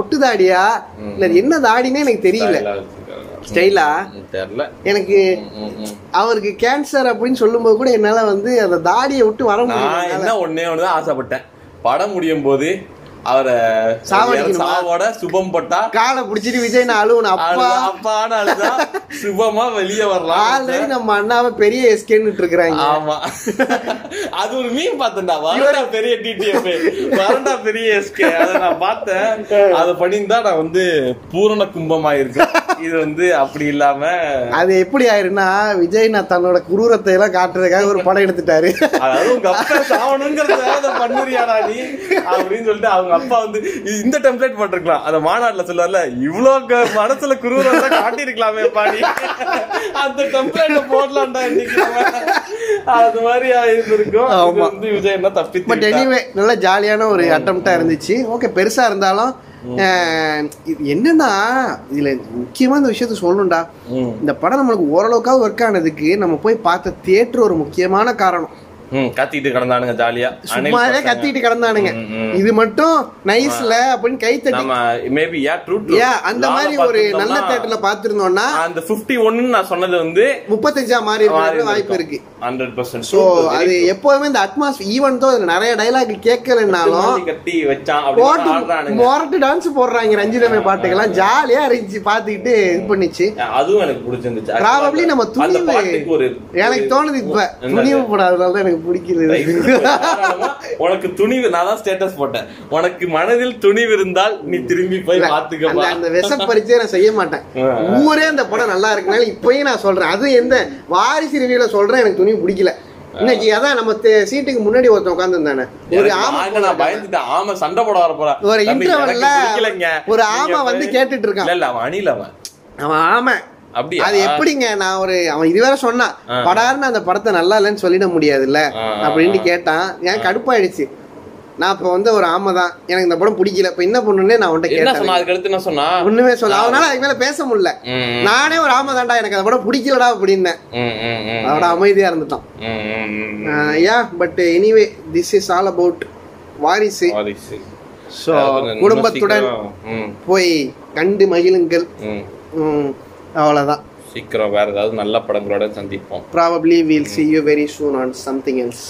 ஒட்டு தாடியா இல்ல என்ன தாடினே எனக்கு தெரியல. ஸ்டைலா தெரியல எனக்கு. அவருக்கு கேன்சர் அப்படின்னு சொல்லும் போது கூட என்னால வந்து அந்த தாடியை விட்டு வர முடியல. ஒன்னே ஒண்ணுதான் ஆசைப்பட்டேன், படம் முடியும் போது அவரை சாவோட சுபம் பட்டா காலை பிடிச்சிட்டு விஜய் நாலு அப்பா அப்பான்னு அழுதா சுபமா வெளியே வரலாம். ஆல்ரெடி நம்ம அண்ணாவை பெரிய எஸ்கேன்னு இருக்கிறாங்க. ஆமா அது ஒரு மீன் பார்த்தேன்டா, வரடா பெரிய டிடிஎஃப் வரடா பெரிய எஸ்கே. அதை நான் பார்த்தேன், அதை பண்ணியிருந்தா நான் வந்து பூரண கும்பமாயிருக்கேன். இது வந்து அப்படி இல்லாம அது எப்படி ஆயிருன்னா விஜய் நான் தன்னோட குரூரத்தை எல்லாம் காட்டுறதுக்காக ஒரு படம் எடுத்துட்டாரு. அதாவது உங்க அப்பா சாவணுங்கிறத பண்ணுறியாடா நீ அப்படின்னு சொல்லிட்டு அவங்க அப்பா வந்து இந்த டெம்ப்ளேட் பண்ணிருக்கலாம். அந்த மாநாட்டில் சொல்லல இவ்வளவு மனசுல குரூரத்தை காட்டிருக்கலாமே பாடி, அந்த டெம்ப்ளேட் போடலாம்டா அது மாதிரி ஆயிருந்திருக்கும். அவங்க வந்து விஜய் என்ன தப்பி. பட் எனிவே நல்லா ஜாலியான ஒரு அட்டம்ப்டா இருந்துச்சு. ஓகே பெருசா இருந்தாலும் என்னன்னா இதுல முக்கியமா இந்த விஷயத்த சொல்லணும்டா, இந்த படம் நம்மளுக்கு ஓரளவுக்காக ஒர்க் ஆனதுக்கு நம்ம போய் பார்த்த தியேட்டர் ஒரு முக்கியமான காரணம். கத்திட்டு கிடந்தானுங்க ஜாலியா, சும்மாவே கத்திட்டு கிடந்தானுங்க. இது மட்டும் நைஸ்ல அப்படின்னு கை தட்டி அந்த மாதிரி ஒரு நல்ல தியேட்டர்ல பாத்துருந்தோம்னா அந்த 51 நான் சொன்னது வந்து 35 மாதிரி வாய்ப்பு இருக்கு 100%. சோ அது எப்பவுமே இந்த அட்மாஸ்பியர் ஈவன் தான் நிறைய டயலாக் கேட்கலனாலும் கட்டி வச்சான் அப்படி மொரட்டு டான்ஸ் போடுறாங்க ரஞ்சிதமே பாட்டுக்கெல்லாம் ஜாலியா இருந்துச்சு பாத்துக்கிட்டு இது பண்ணிச்சு. அதுவும் எனக்கு பிடிச்சிருந்துச்சு. ப்ராபபிலி நம்ம துணிவு எனக்கு தோணுது இப்ப துணிவு போடாதனால தான் எனக்கு உனக்கு துணிவு. நான் தான் ஸ்டேட்டஸ் போட்டேன், உனக்கு மனதில் துணிவு இருந்தால் நீ திரும்பி போய் பாத்துக்க. அந்த விஷ பரிச்சை நான் செய்ய மாட்டேன். ஊரே அந்த படம் நல்லா இருக்குனால இப்பயும் நான் சொல்றேன், அது எந்த வாரிசு ரிவியூல சொல்றேன், எனக்கு துணிவு பிடிக்கல. இன்னைக்கு அதான் நம்ம சீட்டுக்கு முன்னாடி ஒருத்தன் உட்கார்ந்து இருந்தானே, ஒரு ஆமா நான் பயந்துட்டேன், ஆமா சண்டை போட வர போறேன். ஒரு இன்டர்வெல்ல ஒரு ஆமா வந்து கேட்டுட்டு இருக்கான். இல்ல அவன் அணில அவன் ஆமா அது எப்படிங்க நான் ஒரு அவன் இதுவரை சொன்னான் படாருன்னு அந்த படத்தை நல்லா இல்லைன்னு சொல்லிட முடியாதுல்ல அப்படின்னு கேட்டான். ஏன் கடுப்பாயிடுச்சு. நான் இப்போ வந்து ஒரு ஆமா தான் எனக்கு இந்த படம் பிடிக்கல, இப்போ என்ன பண்ணுன்னே நான் உன்கிட்ட கேட்டேன். அதுக்கடுத்து என்ன சொன்னா ஒண்ணுமே சொல்ல, அதனால அதுக்கு மேலே பேச முடியல. நானே ஒரு ஆமா தான்டா எனக்கு அந்த படம் பிடிக்கலடா அப்படின்னேன். அதோட அமைதியா இருந்துட்டான். Yeah but anyway this is all about Varisu. So குடும்பத்துடன் போய் கண்டு மகிழுங்கள். அவ்வளோதான். சீக்கிரம் வேற ஏதாவது நல்ல படங்களோட சந்திப்போம். Probably we'll see you very soon on something else.